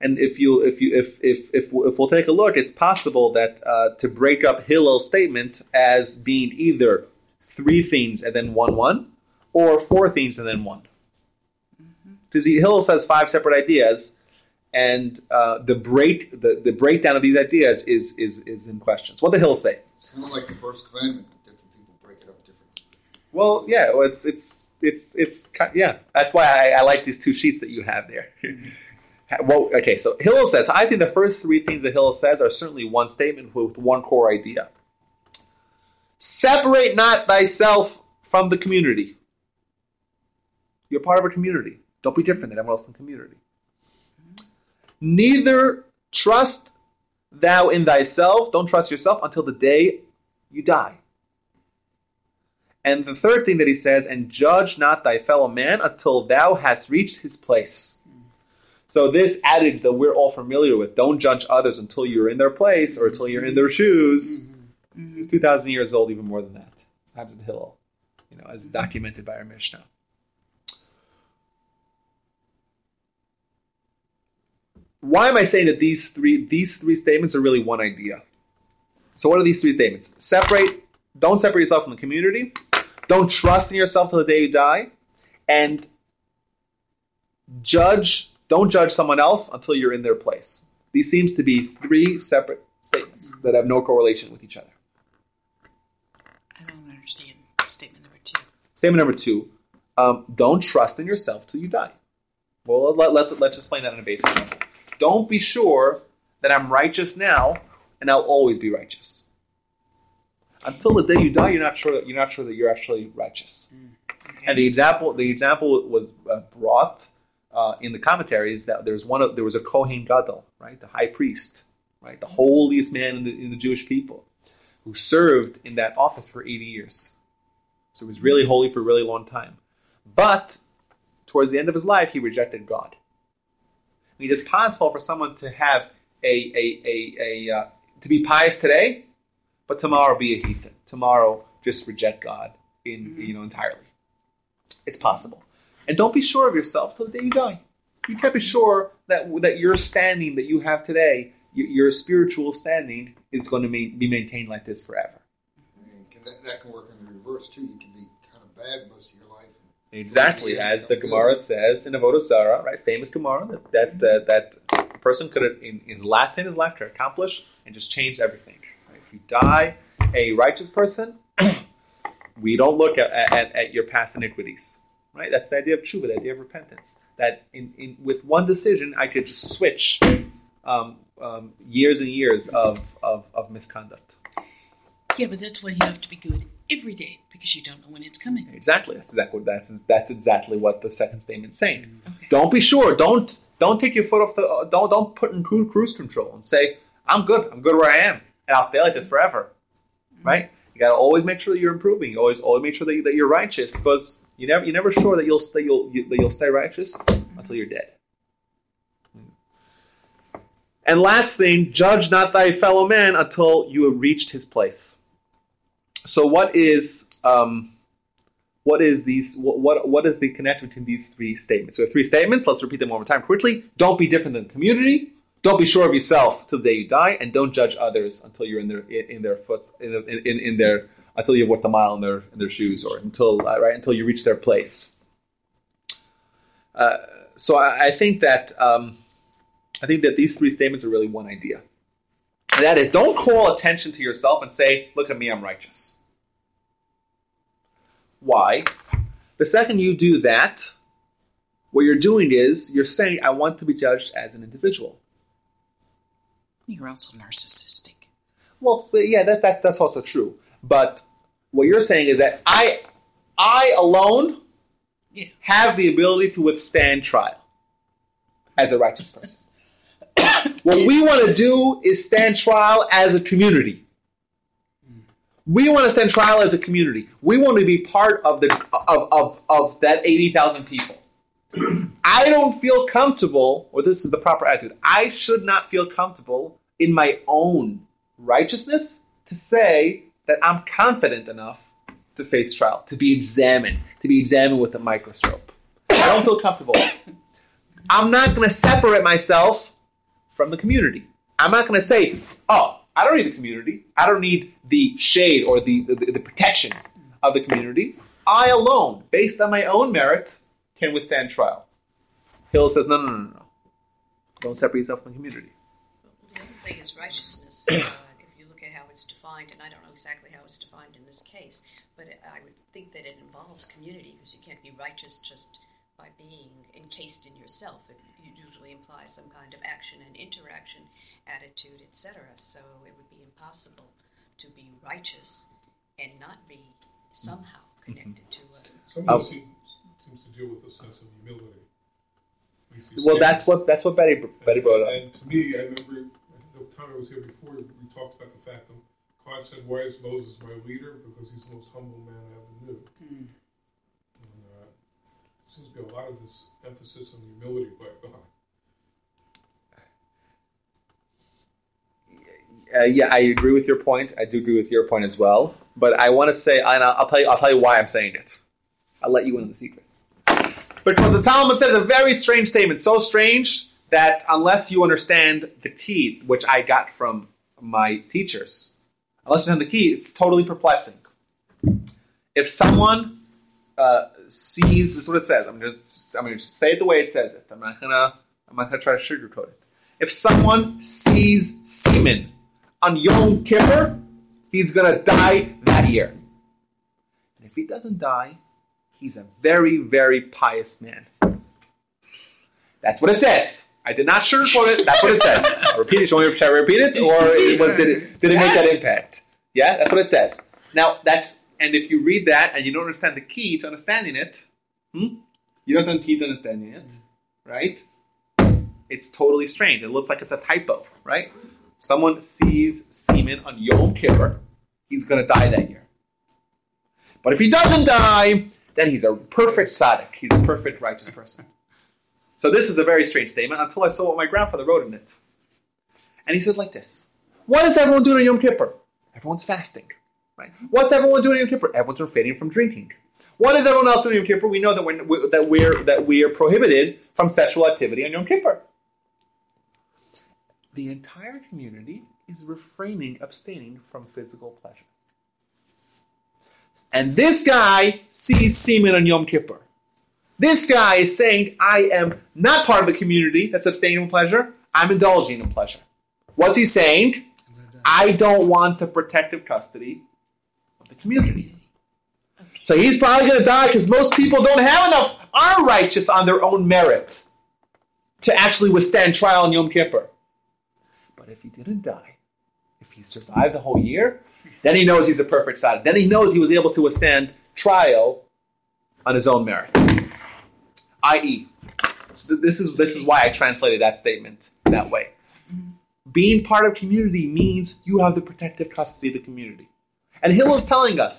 And if you if you if if if, if we'll take a look, it's possible that uh, to break up Hillel's statement as being either three things and then one one, or four things and then one. Because Hillel says five separate ideas, and uh, the break the, the breakdown of these ideas is is is in question. So what did Hillel say? It's kind of like the first commandment. Different people break it up differently. Well, yeah, well, it's it's it's it's yeah. That's why I, I like these two sheets that you have there. Well, okay, so Hillel says, I think the first three things that Hillel says are certainly one statement with one core idea. Separate not thyself from the community. You're part of a community. Don't be different than everyone else in the community. Neither trust thou in thyself, don't trust yourself until the day you die. And the third thing that he says, and judge not thy fellow man until thou hast reached his place. So this adage that we're all familiar with, don't judge others until you're in their place or until you're in their shoes, is two thousand years old, even more than that. Times in Hillel, you know, as documented by our Mishnah. Why am I saying that these three these three statements are really one idea? So what are these three statements? Separate, don't separate yourself from the community. Don't trust in yourself till the day you die. And judge... Don't judge someone else until you're in their place. These seem to be three separate statements that have no correlation with each other. I don't understand statement number two. Statement number two, um, don't trust in yourself till you die. Well, let, let's, let's explain that in a basic level. Don't be sure that I'm righteous now and I'll always be righteous. Until the day you die, you're not sure that you're, not sure that you're actually righteous. Mm, okay. And the example, the example was uh, brought... Uh, in the commentaries that there's one of there was a Kohen Gadol, right, the high priest, right, the holiest man in the, in the Jewish people, who served in that office for eighty years. So he was really holy for a really long time. But towards the end of his life, he rejected God. I mean, it's possible for someone to have a a a, a uh, to be pious today, but tomorrow be a heathen. Tomorrow just reject God in you know entirely. It's possible. And don't be sure of yourself till the day you die. You can't be sure that that your standing that you have today, your, your spiritual standing, is going to be maintained like this forever. And can that, that can work in the reverse, too. You can be kind of bad most of your life. Exactly, as the Gemara says in Avodah Zarah, right? Famous Gemara, that that, uh, that person could, have, in his last day in his life, could accomplish and just change everything. Right? If you die a righteous person, we don't look at, at, at your past iniquities. Right? That's the idea of tshuva, the idea of repentance. That in, in with one decision, I could just switch um, um, years and years of, of, of misconduct. Yeah, but that's why you have to be good every day, because you don't know when it's coming. Exactly. That's exactly that's that's exactly what the second statement's saying. Okay. Don't be sure. Don't don't take your foot off the. Uh, don't don't put in cruise control and say I'm good. I'm good where I am, and I'll stay like this forever. Mm-hmm. Right? You got to always make sure that you're improving. You always always make sure that, you, that you're righteous, because. You never, you're never sure that you'll stay, you'll, you, that you'll stay righteous until you're dead. And last thing, judge not thy fellow man until you have reached his place. So, what is, um, what is these, what, what, what is the connection between these three statements? So, we have three statements. Let's repeat them one more time quickly. Don't be different than the community. Don't be sure of yourself till the day you die, and don't judge others until you're in their in their foot in in, in their. Until you have worked a mile in their in their shoes, or until uh, right until you reach their place. Uh, so I, I think that um, I think that these three statements are really one idea, and that is: don't call attention to yourself and say, "Look at me, I'm righteous." Why? The second you do that, What you're doing is you're saying, I want to be judged as an individual. You're also narcissistic. Well, yeah, that, that, that's also true. But what you're saying is that I, I alone yeah. have the ability to withstand trial as a righteous person. What we want to do is stand trial as a community. We want to stand trial as a community. We want to be part of the of of, of that eighty thousand people. I don't feel comfortable, or this is the proper attitude, I should not feel comfortable in my own righteousness to say that I'm confident enough to face trial, to be examined, to be examined with a microscope. I don't feel comfortable. I'm not going to separate myself from the community. I'm not going to say, oh, I don't need the community. I don't need the shade or the, the, the protection of the community. I alone, based on my own merit, can withstand trial. Hillel says, no, no, no, no. Don't separate yourself from the community. The other thing is righteousness. uh, if you look at how it's defined, and I don't know exactly how it's defined in this case, but I would think that it involves community because you can't be righteous just by being encased in yourself. It usually implies some kind of action and interaction, attitude, et cetera. So it would be impossible to be righteous and not be somehow connected mm-hmm. to others. Some of it seems to deal with a sense of humility. Well, that's what that's what Betty Betty brought up. And to me, I remember the time I was here before, we talked about the fact that God said, "Why is Moses my leader? Because he's the most humble man I ever knew." Mm. Seems to be a lot of this emphasis on humility by God. Uh, yeah, I agree with your point. I do agree with your point as well. But I want to say, and I'll, I'll tell you, I'll tell you why I'm saying it. I'll let you in on the secret. Because the Talmud says a very strange statement, so strange that unless you understand the key, which I got from my teachers, unless you understand the key, it's totally perplexing. If someone Uh, sees, this is what it says. I'm just, I'm gonna say it the way it says it. I'm not gonna, I'm not gonna try to sugarcoat it. If someone sees semen on Yom Kippur, he's gonna die that year. And if he doesn't die, he's a very, very pious man. That's what it says. I did not sugarcoat it. That's what it says. I'll repeat it. Should I repeat it, or it was, did it did it make that impact? Yeah, that's what it says. Now that's. And if you read that and you don't understand the key to understanding it, hmm? you don't understand the key to understanding it, right? It's totally strange. It looks like it's a typo, right? Someone sees semen on Yom Kippur, he's going to die that year. But if he doesn't die, then he's a perfect tzaddik. He's a perfect righteous person. So this is a very strange statement until I saw what my grandfather wrote in it. And he says like this, what is everyone doing on Yom Kippur? Everyone's fasting. Right. What's everyone doing in Yom Kippur? Everyone's refraining from drinking. What is everyone else doing in Yom Kippur? We know that we're, we, that we're that we are prohibited from sexual activity on Yom Kippur. The entire community is refraining, abstaining from physical pleasure. And this guy sees semen on Yom Kippur. This guy is saying, I am not part of the community that's abstaining from pleasure. I'm indulging in pleasure. What's he saying? I don't want the protective custody the community. Okay. So he's probably going to die because most people don't have enough, are righteous on their own merit to actually withstand trial in Yom Kippur. But if he didn't die, if he survived the whole year, then he knows he's a perfect tzaddik. Then he knows he was able to withstand trial on his own merit. that is, so this is this is why I translated that statement that way. Being part of community means you have the protective custody of the community. And Hill is telling us,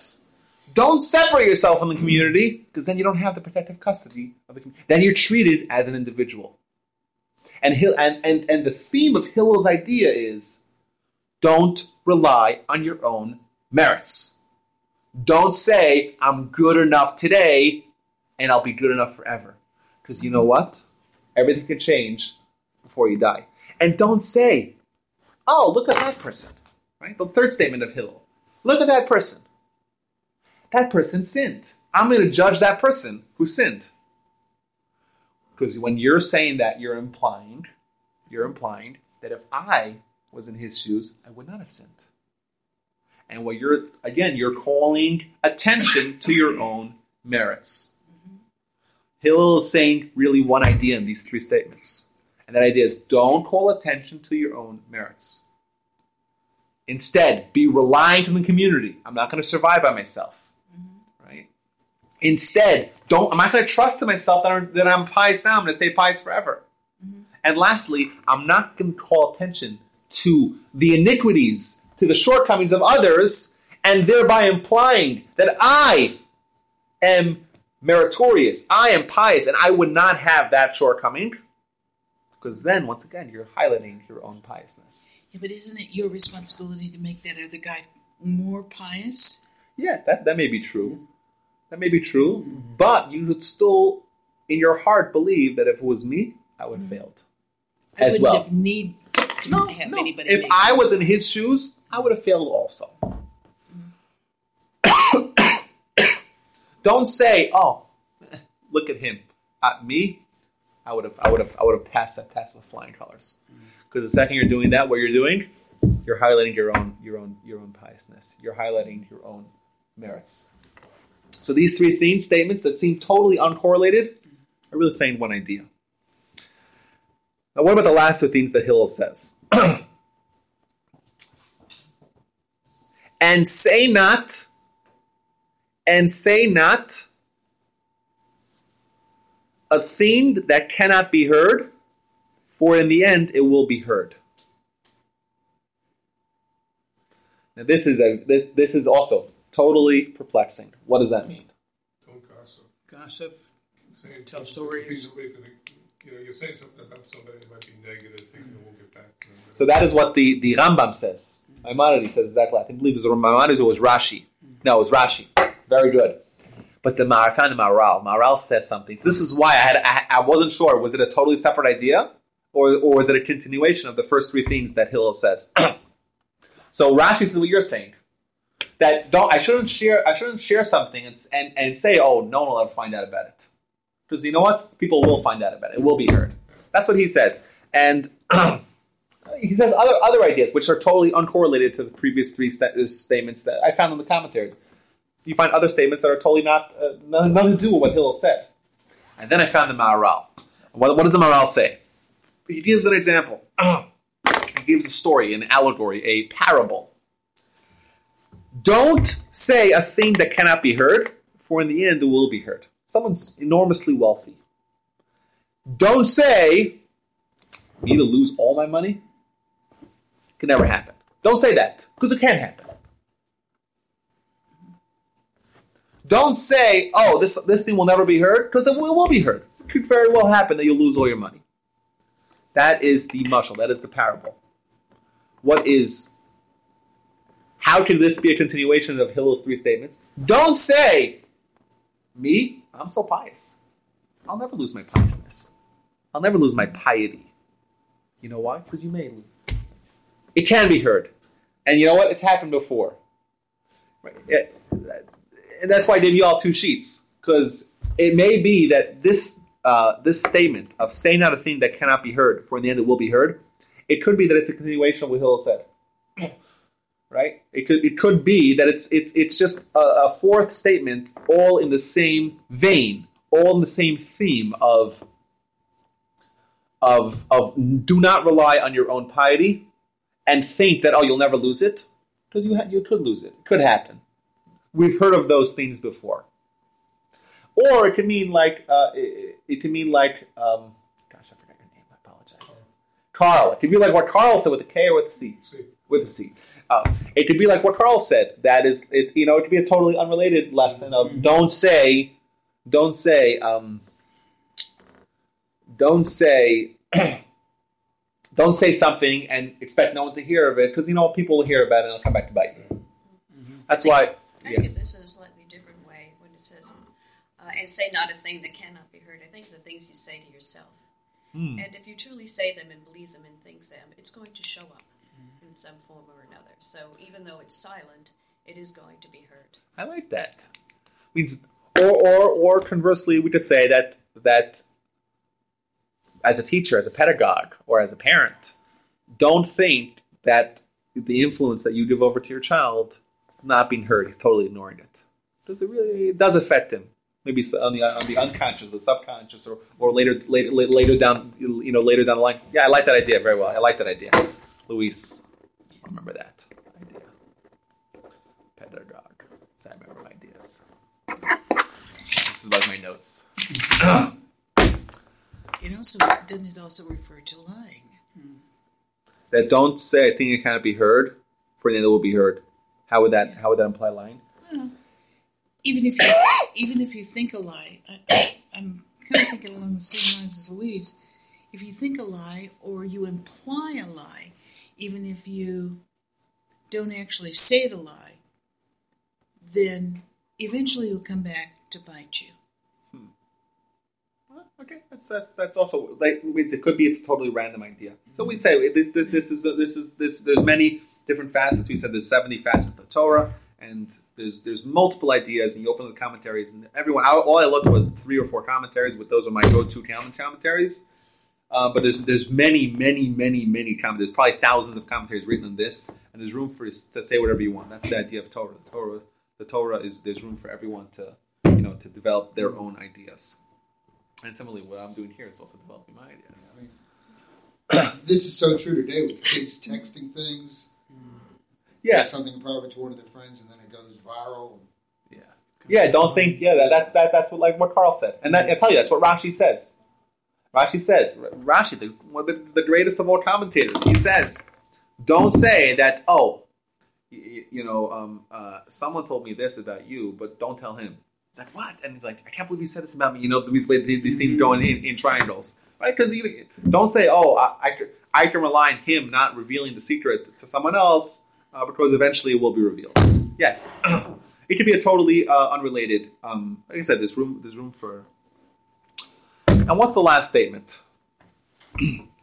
don't separate yourself from the community, because then you don't have the protective custody of the community. Then you're treated as an individual. And Hill, and, and, and the theme of Hillel's idea is, don't rely on your own merits. Don't say, I'm good enough today, and I'll be good enough forever. Because you know what? Everything can change before you die. And don't say, oh, look at that person. Right? The third statement of Hillel. Look at that person. That person sinned. I'm going to judge that person who sinned. Because when you're saying that, you're implying, you're implying that if I was in his shoes, I would not have sinned. And what you're, again, you're calling attention to your own merits. Hillel is saying really one idea in these three statements. And that idea is, don't call attention to your own merits. Instead, be reliant on the community. I'm not going to survive by myself. Right? Instead, don't. I'm not going to trust in myself that I'm, that I'm pious now. I'm going to stay pious forever. Mm-hmm. And lastly, I'm not going to call attention to the iniquities, to the shortcomings of others, and thereby implying that I am meritorious, I am pious, and I would not have that shortcoming. Because then, once again, you're highlighting your own piousness. Yeah, but isn't it your responsibility to make that other guy more pious? Yeah, that, that may be true. That may be true. Mm-hmm. But you should still, in your heart, believe that if it was me, I would have mm-hmm. failed. I as well. Have need to no, have no. Anybody if I was in his shoes, I would have failed also. Mm-hmm. Don't say, oh, look at him. At me? I would have, I would have, I would have passed that test with flying colors, because the second you're doing that, what you're doing, you're highlighting your own, your own, your own piousness. You're highlighting your own merits. So these three theme statements that seem totally uncorrelated are really saying one idea. Now, what about the last two themes that Hillel says? and say not, and say not. A theme that cannot be heard, for in the end it will be heard. Now this is a this, this is also totally perplexing. What does that mean? Don't gossip. Gossip. Saying, tell stories. You know, you're saying something about somebody that might be negative, thinking it will get back to them. So that is what the, the Rambam says. Maimonides says exactly. I can believe it was Maimonides or was Rashi. No, it was Rashi. Very good. But the I found the Maharal. Maharal says something. So this is why I had I, I wasn't sure. Was it a totally separate idea, or or was it a continuation of the first three things that Hillel says? So Rashi says what you're saying, that don't I shouldn't share I shouldn't share something and and, and say, oh, no one will ever find out about it, because you know what, people will find out about it. It will be heard. That's what he says, and he says other other ideas which are totally uncorrelated to the previous three st- statements that I found in the commentaries. You find other statements that are totally not, uh, nothing to do with what Hillel said. And then I found the Maharal. What, what does the Maharal say? He gives an example. He gives a story, an allegory, a parable. Don't say a thing that cannot be heard, for in the end it will be heard. Someone's enormously wealthy. Don't say, me to lose all my money? It can never happen. Don't say that, because it can happen. Don't say, oh, this this thing will never be heard, because it will be heard. It could very well happen that you'll lose all your money. That is the mashal. That is the parable. What is, how can this be a continuation of Hillel's three statements? Don't say, me, I'm so pious. I'll never lose my piousness. I'll never lose my piety. You know why? Because you may lose. It can be heard. And you know what? It's happened before. Right? It, that, And that's why I gave you all two sheets, because it may be that this uh, this statement of say not a thing that cannot be heard, for in the end it will be heard, it could be that it's a continuation of what Hillel said, right? It could it could be that it's it's it's just a, a fourth statement, all in the same vein, all in the same theme of of of do not rely on your own piety and think that, oh, you'll never lose it, because you ha- you could lose it, it could happen. We've heard of those things before, or it can mean like uh, it, it can mean like um, gosh, I forgot your name. I apologize, Carl. It could be like what Carl said with a K or with a C, C. with a C. Uh, it could be like what Carl said. That is, it, you know, it could be a totally unrelated lesson of mm-hmm. don't say, don't say, um, don't say, don't say something and expect no one to hear of it, because you know people will hear about it and it'll come back to bite you. Mm-hmm. That's why. I think of this in a slightly different way when it says, uh, and say not a thing that cannot be heard. I think of the things you say to yourself. Mm. And if you truly say them and believe them and think them, it's going to show up in some form or another. So even though it's silent, it is going to be heard. I like that. Means, or, or, or conversely, we could say that that as a teacher, as a pedagogue, or as a parent, don't think that the influence that you give over to your child not being heard, he's totally ignoring it. Does it really? It does affect him. maybe on the on the unconscious, the subconscious, or or later later later down you know later down the line. Yeah, I like that idea very well. I like that idea, Luis. Remember that idea, pedagogue. So I remember my ideas. This is like my notes. It also doesn't it also refer to lying? Hmm. That don't say a thing that cannot be heard, for then it will be heard. How would that? Yeah. How would that imply lying? Well, even if you even if you think a lie, I, I, I'm kind of thinking along the same lines as Louise. If you think a lie or you imply a lie, even if you don't actually say the lie, then eventually it'll come back to bite you. Okay, that's that's, that's also like it could be it's a totally random idea. So we say this this this is this is this. There's many different facets. We said there's seventy facets of the Torah, and there's there's multiple ideas. And you open the commentaries, and everyone. I, all I looked was three or four commentaries, but those are my go-to commentaries. Uh, but there's there's many many many many commentaries. There's probably thousands of commentaries written on this, and there's room for to say whatever you want. That's the idea of Torah. The Torah, the Torah is there's room for everyone to you know to develop their own ideas. And similarly, what I'm doing here is also developing my ideas. Yeah, I mean, this is so true today with kids texting things. Yeah, something private to one of their friends, and then it goes viral. Yeah, yeah. Don't think. Yeah, that, that that that's what like what Carl said, and that, I tell you, that's what Rashi says. Rashi says Rashi, the, one of the, the greatest of all commentators, he says, "Don't say that. Oh, you, you know, um, uh, someone told me this about you, but don't tell him." It's like, what? And he's like, I can't believe you said this about me. You know, these, these things going in, in triangles. Right? Because don't say, oh, I, I can rely on him not revealing the secret to someone else uh, because eventually it will be revealed. Yes. It could be a totally uh, unrelated, um, like I said, there's room, there's room for... And what's the last statement?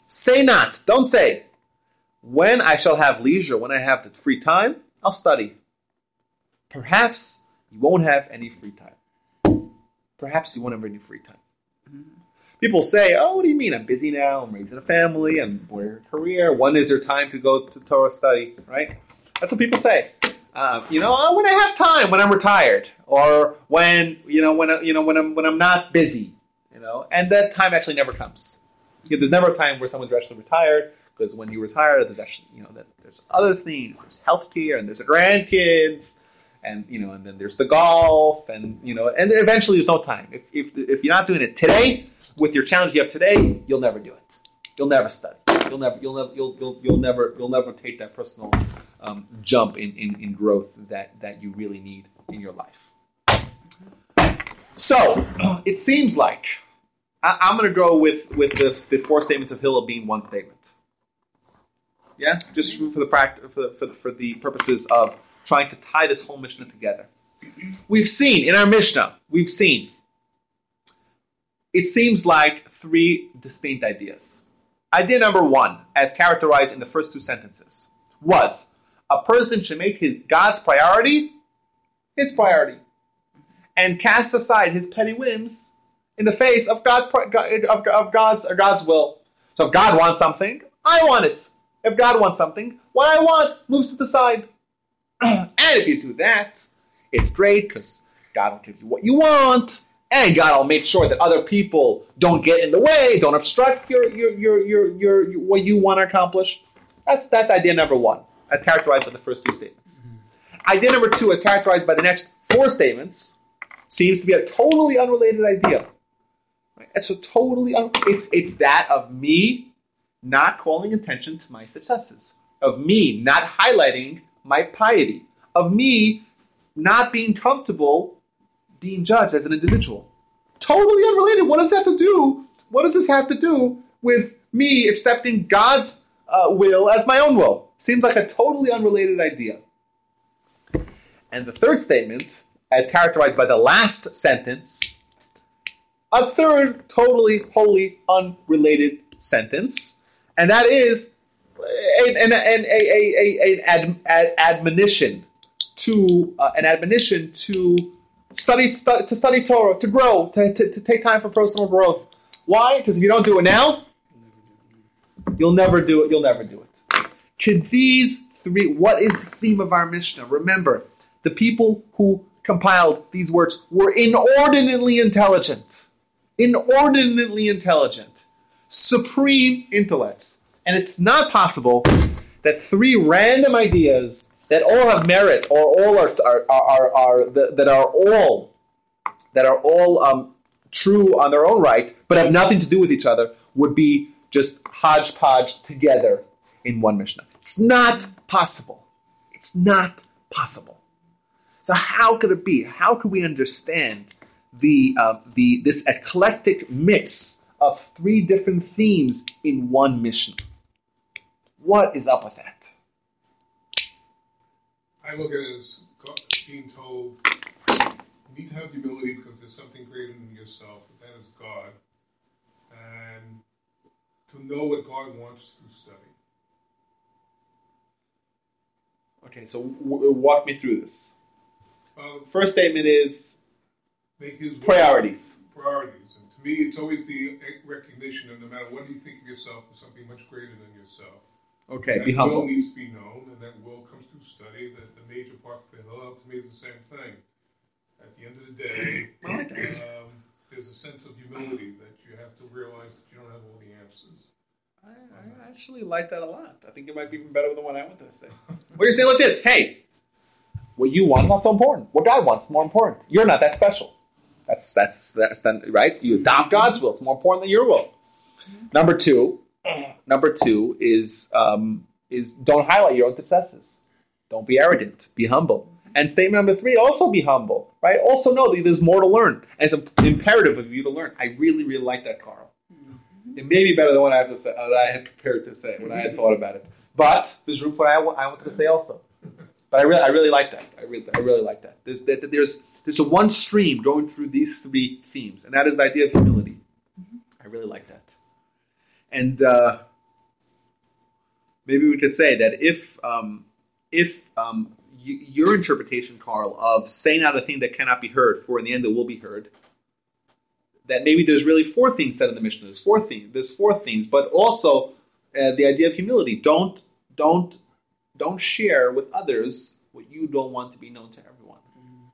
Say not. Don't say. When I shall have leisure, when I have the free time, I'll study. Perhaps... you won't have any free time. Perhaps you won't have any free time. People say, oh, what do you mean? I'm busy now. I'm raising a family. I'm wearing a career. When is there time to go to Torah study, right? That's what people say. Uh, you know, oh, when I have time, when I'm retired, or when, you know, when, you know, when I'm, when I'm not busy, you know, and that time actually never comes. You know, there's never a time where someone's actually retired, because when you retire, there's actually, you know, there's other things. There's healthcare, and there's grandkids. And you know, and then there's the golf, and you know, and eventually there's no time. If if if you're not doing it today with your challenge you have today, you'll never do it. You'll never study. You'll never you'll never you'll you'll, you'll never you'll never take that personal um, jump in, in, in growth that, that you really need in your life. So it seems like I, I'm going to go with with the, the four statements of Hillel being one statement. Yeah, just for the practice for the, for the, for the purposes of trying to tie this whole Mishnah together. We've seen, in our Mishnah, we've seen, it seems like three distinct ideas. Idea number one, as characterized in the first two sentences, was a person should make his God's priority his priority and cast aside his petty whims in the face of God's of, of God's, or God's will. So if God wants something, I want it. If God wants something, what I want moves to the side. And if you do that, it's great because God will give you what you want, and God will make sure that other people don't get in the way, don't obstruct your your your your, your, your what you want to accomplish. That's that's idea number one, as characterized by the first two statements. Mm-hmm. Idea number two, as characterized by the next four statements, seems to be a totally unrelated idea. Right? It's a totally un- it's it's that of me not calling attention to my successes, of me not highlighting my piety, of me not being comfortable being judged as an individual. Totally unrelated. What does that have to do? What does this have to do with me accepting God's uh, will as my own will? Seems like a totally unrelated idea. And the third statement, as characterized by the last sentence, a third totally, wholly unrelated sentence, and that is An, an, an, a, a, a, an ad, admonition to uh, an admonition to study, study to study Torah, to grow, to, to, to take time for personal growth. Why? Because if you don't do it now, you'll never do it. You'll never do it. Could these three? What is the theme of our Mishnah? Remember, the people who compiled these works were inordinately intelligent. Inordinately intelligent. Supreme intellects. And it's not possible that three random ideas that all have merit, or all are are are, are that, that are all that are all um, true on their own right, but have nothing to do with each other, would be just hodgepodge together in one Mishnah. It's not possible. It's not possible. So how could it be? How could we understand the uh, the this eclectic mix of three different themes in one Mishnah? What is up with that? I look at it as being told, you need to have humility because there's something greater than yourself, and that is God, and to know what God wants us to study. Okay, so w- walk me through this. Um, First statement is make his priorities. Priorities. And to me, it's always the recognition that no matter what you think of yourself, there's something much greater than yourself. Okay, be humble. That will needs to be known, and that will comes through study. That the major part for Hillel to me is the same thing. At the end of the day, um, there's a sense of humility that you have to realize that you don't have all the answers. I, I actually like that a lot. I think it might be even better than what I went to say. Well, you're saying like this: hey, what you want is not so important. What God wants is more important. You're not that special. That's that's that's then, right. You adopt God's will. It's more important than your will. Number two. Number two is um, is don't highlight your own successes. Don't be arrogant. Be humble. And statement number three, also be humble. Right? Also know that there's more to learn. And it's imperative of you to learn. I really, really like that, Carl. Mm-hmm. It may be better than what I have to say, uh, that I had prepared to say when I had thought about it. But there's room for what I, w- I wanted to say also. But I really, I really like that. I really, I really like that. There's that, there's there's a one stream going through these three themes, and that is the idea of humility. Mm-hmm. I really like that. And uh, maybe we could say that if um, if um, y- your interpretation, Carl, of saying out a thing that cannot be heard, for in the end it will be heard, that maybe there's really four things said in the Mishnah. There's four things. There's four things, but also uh, the idea of humility. Don't don't don't share with others what you don't want to be known to everyone. Mm.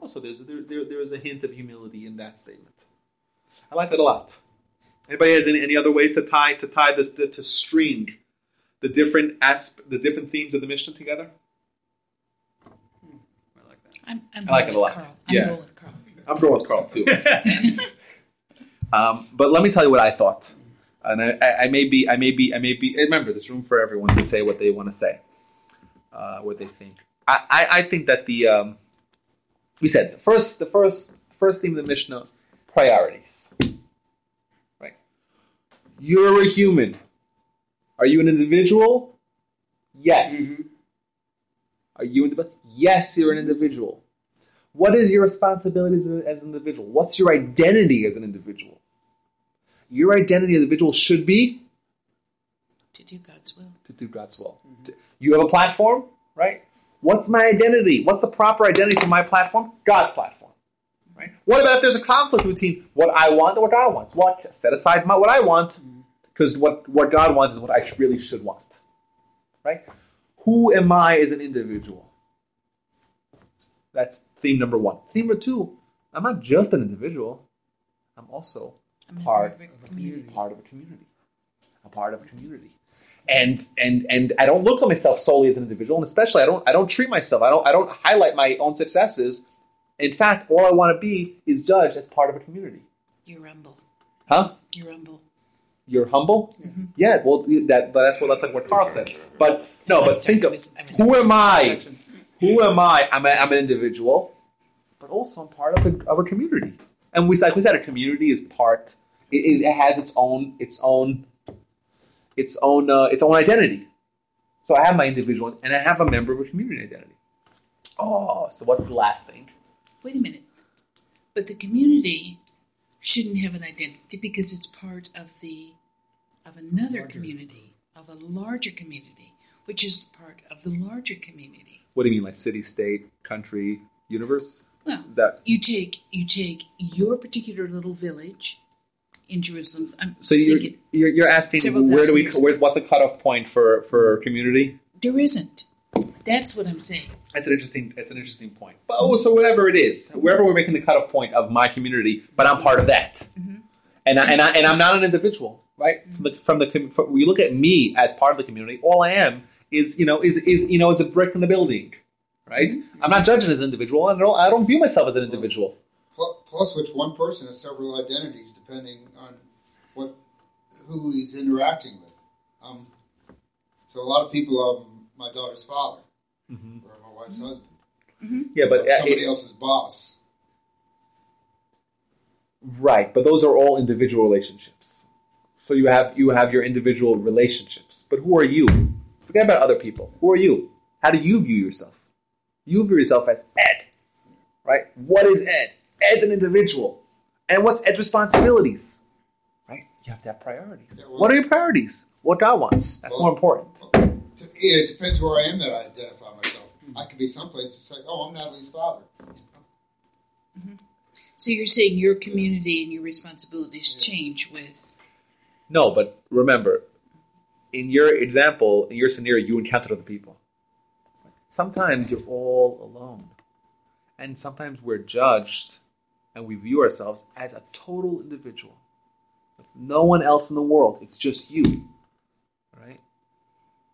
Also, there's there, there there is a hint of humility in that statement. I like that a lot. Anybody has any, any other ways to tie to tie this to, to string the different asp, the different themes of the Mishnah together? Hmm. I like that. I'm, I'm I like it a lot. Carl. I'm yeah. going with Carl. I'm going with Carl too. um, but let me tell you what I thought, and I, I, I may be, I may be, I may be. Remember, there's room for everyone to say what they want to say, uh, what they think. I, I, I think that the um, we said the first, the first, first theme of the Mishnah, priorities. You're a human. Are you an individual? Yes. Mm-hmm. Are you an individual? Yes, you're an individual. What is your responsibility as, a, as an individual? What's your identity as an individual? Your identity as an individual should be? To do God's will. To do God's will. Mm-hmm. You have a platform, right? What's my identity? What's the proper identity for my platform? God's platform. Right? What about if there's a conflict between what I want and what God wants? What well, set aside my, what I want, because what, what God wants is what I really should want. Right? Who am I as an individual? That's theme number one. Theme number two: I'm not just an individual. I'm also I'm part of a community. Part of a community. A part of a community. And and and I don't look at myself solely as an individual, and especially I don't I don't treat myself. I don't I don't highlight my own successes. In fact, all I want to be is judged as part of a community. You're humble. Huh? You're humble. You're humble? Mm-hmm. Yeah, well, that, that's, well, that's like what Carl said. But, no, but think of, who am I? Who am I? I'm, a, I'm an individual, but also I'm part of a, of a community. And we, like we said, a community is part, it, it has its own, its own, its own, uh, its own identity. So I have my individual, and I have a member of a community identity. Oh, so what's the last thing? Wait a minute, but the community shouldn't have an identity because it's part of the of another larger. community, of a larger community, which is part of the larger community. What do you mean, like city, state, country, universe? Well, that you take you take your particular little village in Jerusalem. I'm so you're you're, you're asking where do we where's what's the cutoff point for for community? There isn't. That's what I'm saying. That's an interesting. That's an interesting point. But oh, so whatever it is, wherever we're making the cutoff point of my community, but I'm part of that, mm-hmm. and I, and I, and I'm not an individual, right? From the from the from, we look at me as part of the community. All I am is you know is is you know is a brick in the building, right? Mm-hmm. I'm not judging as an individual, and I don't, I don't view myself as an individual. Plus, plus, which one person has several identities depending on what who he's interacting with. Um, so a lot of people, um, my daughter's father. Mm-hmm. Or my wife's mm-hmm. husband. Mm-hmm. Yeah, but uh, somebody it, else's boss. Right, but those are all individual relationships. So you have you have your individual relationships, but who are you? Forget about other people. Who are you? How do you view yourself? You view yourself as Ed, right? What is Ed? Ed's an individual, and what's Ed's responsibilities? Right, you have to have priorities. Yeah, well, what are your priorities? What God wants. That's well, more important. Well, it depends where I am that I identify myself. I could be someplace and say, oh, I'm Natalie's father. Mm-hmm. So you're saying your community and your responsibilities yeah. change with... No, but remember, in your example, in your scenario, you encounter other people. Sometimes you're all alone. And sometimes we're judged and we view ourselves as a total individual. With no one else in the world. It's just you.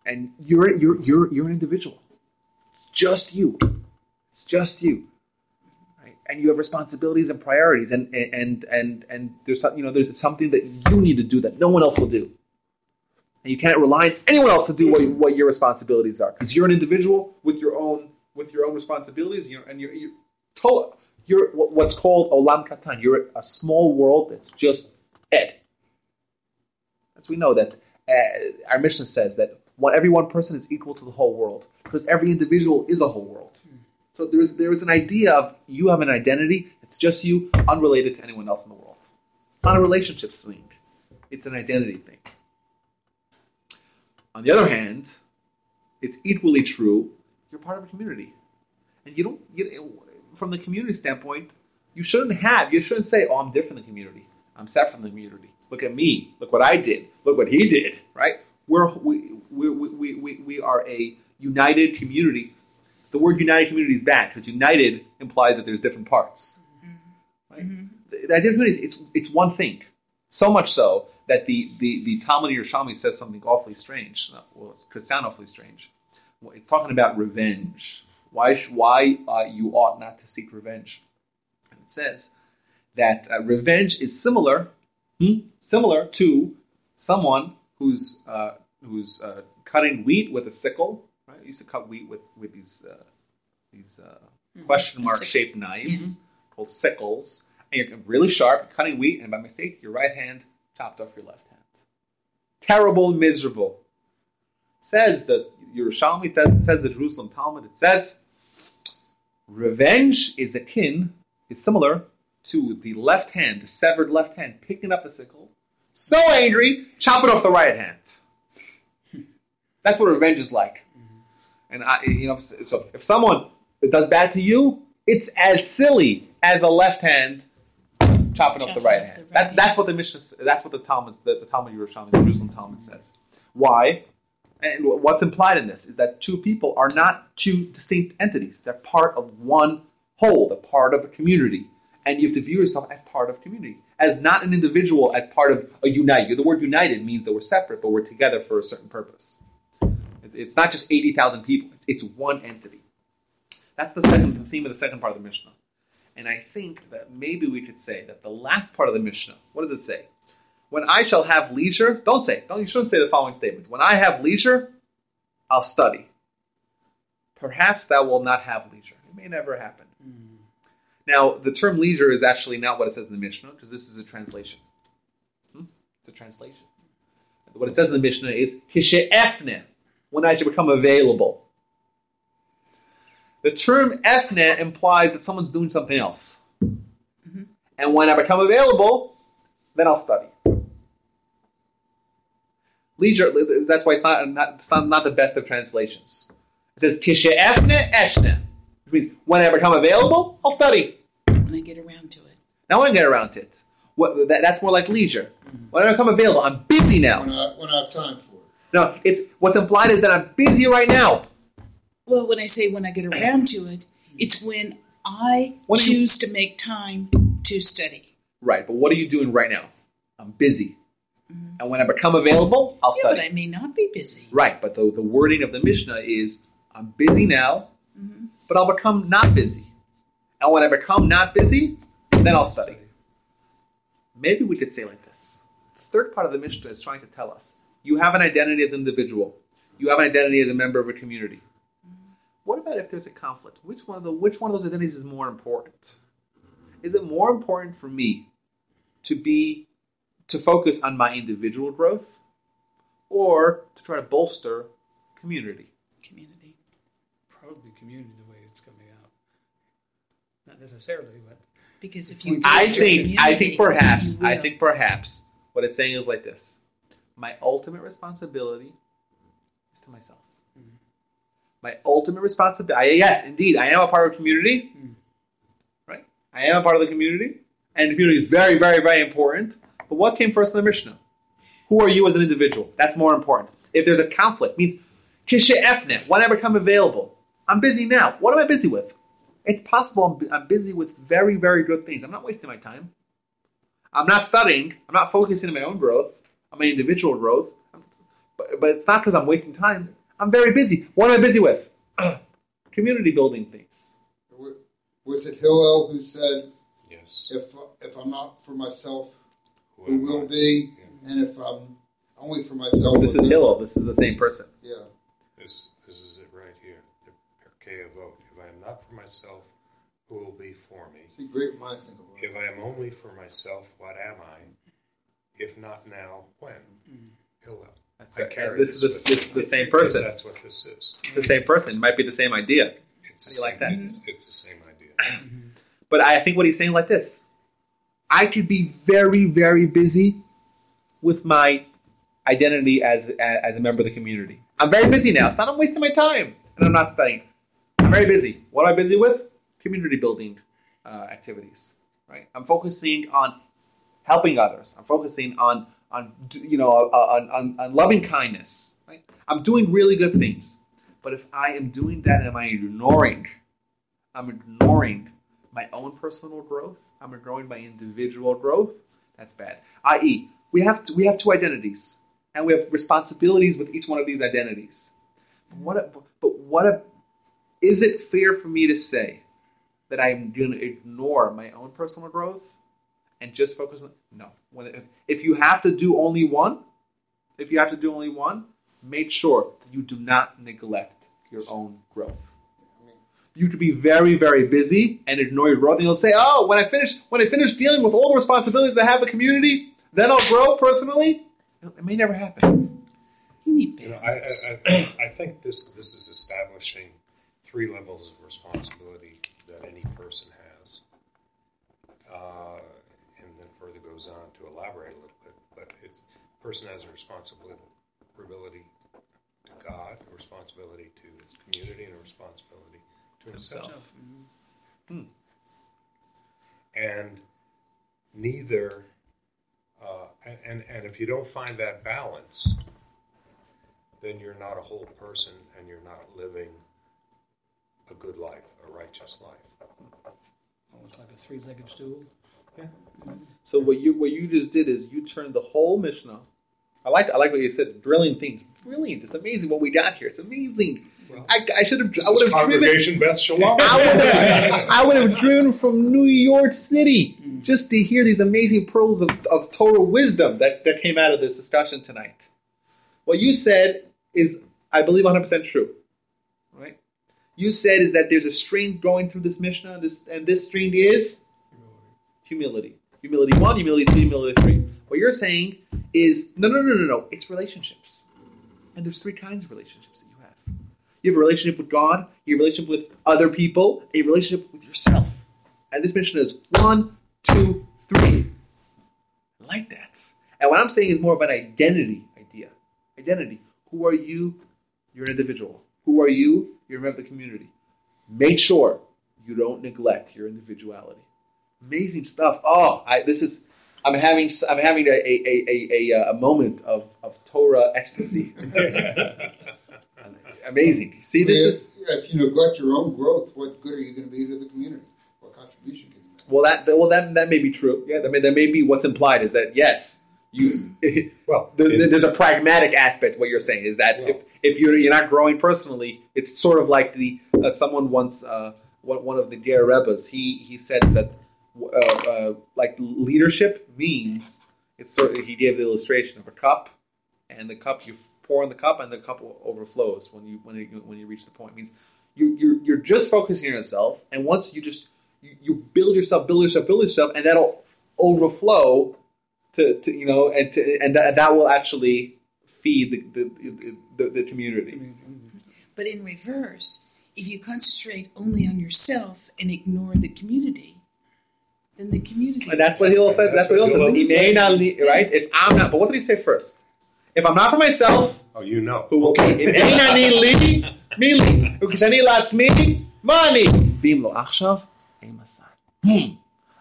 And you're you're you're you're an individual. It's just you. It's just you. Right? And you have responsibilities and priorities. And and and and there's some, you know there's something that you need to do that no one else will do. And you can't rely on anyone else to do what what your responsibilities are because you're an individual with your own with your own responsibilities. And you're and you're you're, to, you're what's called olam katan. You're a small world that's just Ed. As we know that uh, our Mishnah says that. One, every one person is equal to the whole world because every individual is a whole world. So there is there is an idea of you have an identity. It's just you, unrelated to anyone else in the world. It's not a relationship thing. It's an identity thing. On the other hand, it's equally true. You're part of a community, and you don't get from the community standpoint. You shouldn't have. You shouldn't say, "Oh, I'm different than the community. I'm separate from the community. Look at me. Look what I did. Look what he did." Right? We're we. We, we we we are a united community. The word united community is bad because united implies that there's different parts. Mm-hmm. Right? Mm-hmm. The, the idea of community is it's, it's one thing. So much so that the, the, the Talmud Yerushalmi says something awfully strange. Well, it could sound awfully strange. Well, it's talking about revenge. Why why uh, you ought not to seek revenge. And it says that uh, revenge is similar hmm, similar to someone who's... Uh, who's uh, cutting wheat with a sickle, right? He used to cut wheat with, with these uh, these uh, mm-hmm. question mark shaped knives mm-hmm. called sickles. And you're really sharp, you're cutting wheat, and by mistake, your right hand chopped off your left hand. Terrible, miserable. Says that Yerushalmi, says, says the Jerusalem Talmud, it says, revenge is akin, is similar to the left hand, the severed left hand, picking up the sickle, so angry, chop it off the right hand. That's what revenge is like. Mm-hmm. And I, you know, so if someone does bad to you, it's as silly as a left hand chopping off the right hand. The right that, hand. That's what the Mishnah, that's what the Talmud, the, the Talmud Yerushalmi, the Jerusalem Talmud says. Why? And what's implied in this is that two people are not two distinct entities. They're part of one whole. They're part of a community. And you have to view yourself as part of community, as not an individual, as part of a unite. The word united means that we're separate, but we're together for a certain purpose. It's not just eighty thousand people. It's one entity. That's the second the theme of the second part of the Mishnah. And I think that maybe we could say that the last part of the Mishnah, what does it say? When I shall have leisure, don't say, don't, you shouldn't say the following statement. When I have leisure, I'll study. Perhaps thou wilt not have leisure. It may never happen. Mm. Now, the term leisure is actually not what it says in the Mishnah, because this is a translation. Hmm? It's a translation. What it says in the Mishnah is, Kishe'efne. When I should become available. The term efne implies that someone's doing something else. Mm-hmm. And when I become available, then I'll study. Leisure, that's why it's not, not, it's not, not the best of translations. It says, kishe efne eshne. Which means, when I become available, I'll study. When I get around to it. Now when I get around to it. What, that, that's more like leisure. Mm-hmm. When I become available, I'm busy now. When I, when I have time for it. No, it's what's implied is that I'm busy right now. Well, when I say when I get around to it, it's when I when choose you, to make time to study. Right, but what are you doing right now? I'm busy. Mm-hmm. And when I become available, I'll yeah, study. But I may not be busy. Right, but the, the wording of the Mishnah is, I'm busy now, mm-hmm. but I'll become not busy. And when I become not busy, then I'll study. Maybe we could say like this. The third part of the Mishnah is trying to tell us, you have an identity as an individual. You have an identity as a member of a community. What about if there's a conflict? Which one of the which one of those identities is more important? Is it more important for me to be to focus on my individual growth or to try to bolster community? Community. Probably community the way it's coming out. Not necessarily, but because if you I think I think perhaps I think perhaps what it's saying is like this. My ultimate responsibility is to myself. Mm-hmm. My ultimate responsibility, yes, indeed, I am a part of a community, mm-hmm. right? I am a part of the community, and the community is very, very, very important. But what came first in the Mishnah? Who are you as an individual? That's more important. If there's a conflict, it means, Kishe Efne, when I become available, I'm busy now. What am I busy with? It's possible I'm, I'm busy with very, very good things. I'm not wasting my time. I'm not studying. I'm not focusing on my own growth. On my individual growth, but, but it's not because I'm wasting time. I'm very busy. What am I busy with? Community building things. Was it Hillel who said, "Yes, if if I'm not for myself, who will be, yeah. and if I'm only for myself." This is Hillel. This is the same person. Yeah. This this is it right here. The Perkei Avot. If I am not for myself, who will be for me? See, great minds think of it. If I am only for myself, what am I? If not now, when? Mm. Hillel. That's I carry this. This is the, this, the same person. That's what this is. It's the same person. It might be the same idea. It's the same, like that. It's, it's the same idea. Mm-hmm. But I think what he's saying like this. I could be very, very busy with my identity as, as a member of the community. I'm very busy now. It's not I'm wasting my time. And I'm not studying. I'm very busy. What am I busy with? Community building uh, activities. Right? I'm focusing on helping others. I'm focusing on, on you know, on, on, on loving kindness. Right? I'm doing really good things. But if I am doing that, am I ignoring? I'm ignoring my own personal growth. I'm ignoring my individual growth. That's bad. that is, we have to, we have two identities, and we have responsibilities with each one of these identities. But what? But what? A, is it fair for me to say that I'm going to ignore my own personal growth? And just focus on... No. When, if you have to do only one, if you have to do only one, make sure that you do not neglect your own growth. You could be very, very busy and ignore your growth. And you'll say, oh, when I finish when I finish dealing with all the responsibilities I have in the community, then I'll grow personally. It may never happen. You need balance. You know, I, I, I think this, this is establishing three levels of responsibility that any person has. Uh... Further goes on to elaborate a little bit, but it's person has a responsibility to God, a responsibility to his community, and a responsibility to himself. Mm-hmm. And neither, uh, and, and and if you don't find that balance, then you're not a whole person, and you're not living a good life, a righteous life. Almost like a three-legged stool. Yeah. So what you what you just did is you turned the whole Mishnah. I like I like what you said. Brilliant things. Brilliant. It's amazing what we got here. It's amazing. Well, I, I should have. I would have congregation driven, Beth Shalom. I would have, I would have driven from New York City mm. just to hear these amazing pearls of, of Torah wisdom that, that came out of this discussion tonight. What you said is, I believe, one hundred percent true. Right? You said is that there's a string going through this Mishnah, and this, and this string is. Humility. Humility one, humility two, humility three. What you're saying is, no, no, no, no, no. It's relationships. And there's three kinds of relationships that you have. You have a relationship with God, you have a relationship with other people, and you have a relationship with yourself. And this mission is one, two, three. I like that. And what I'm saying is more of an identity idea. Identity. Who are you? You're an individual. Who are you? You're a member of the community. Make sure you don't neglect your individuality. Amazing stuff. Oh, I, this is I'm having I'm having a a, a, a, a moment of, of Torah ecstasy. Amazing. See, this is if, if you neglect your own growth, what good are you going to be to the community? What contribution can you make? Well, that well that that may be true. Yeah, that may that may be what's implied is that yes. You, well, there, there's a pragmatic aspect. What you're saying is that well, if, if you're you're not growing personally, it's sort of like the uh, someone once uh, one of the Ger Rebbes he he said that uh, uh, like leadership means it's sort of, he gave the illustration of a cup and the cup you pour in the cup and the cup overflows when you when it, when you reach the point. It means you you're, you're just focusing on yourself, and once you just you, you build yourself, build yourself, build yourself, and that'll overflow. To, to you know, and to, and th- that will actually feed the the, the, the community. But in reverse, if you concentrate only on yourself and ignore the community, then the community. And that's what Hillel said. That's, that's what Hillel said. He may not, right? If I'm not, but what did he say first? If I'm not for myself, oh, you know, who will okay. If ain't I need li, me li, because I need lots me money. Vim lo achshav, emasai.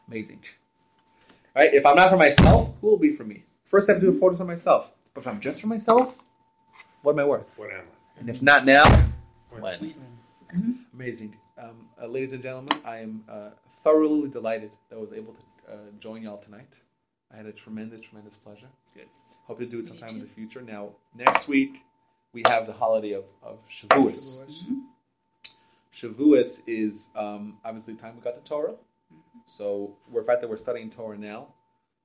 Amazing. Right? If I'm not for myself, who will be for me? First, I have to do a focus on myself. But if I'm just for myself, what am I worth? What am I? And if not now, when? Mm-hmm. Amazing. Um, uh, ladies and gentlemen, I am uh, thoroughly delighted that I was able to uh, join y'all tonight. I had a tremendous, tremendous pleasure. Good. Hope to do it sometime in the future. Now, next week, we have the holiday of, of Shavuos. Mm-hmm. Shavuos is um, obviously the time we got the Torah. So the fact that we're studying Torah now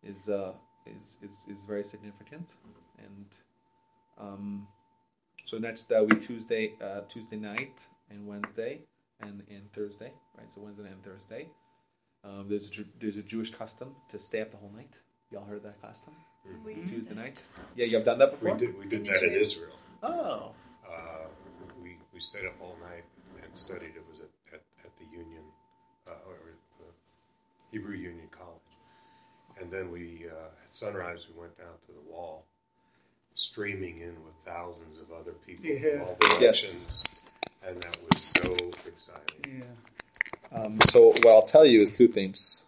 is uh, is, is is very significant, and um, so next uh, we Tuesday uh, Tuesday night and Wednesday and, and Thursday, right? So Wednesday and Thursday. Um, there's a, there's a Jewish custom to stay up the whole night. Y'all heard that custom? Mm-hmm. We Tuesday night. Yeah, you have done that before. We did we did in that Israel. in Israel. Oh. Uh, we we stayed up all night and studied. It was at at, at the Union. Uh, or Hebrew Union College. And then we, uh, at sunrise, we went down to the wall, streaming in with thousands of other people yeah. from all directions. Yes. And that was so exciting. Yeah. Um, so what I'll tell you is two things.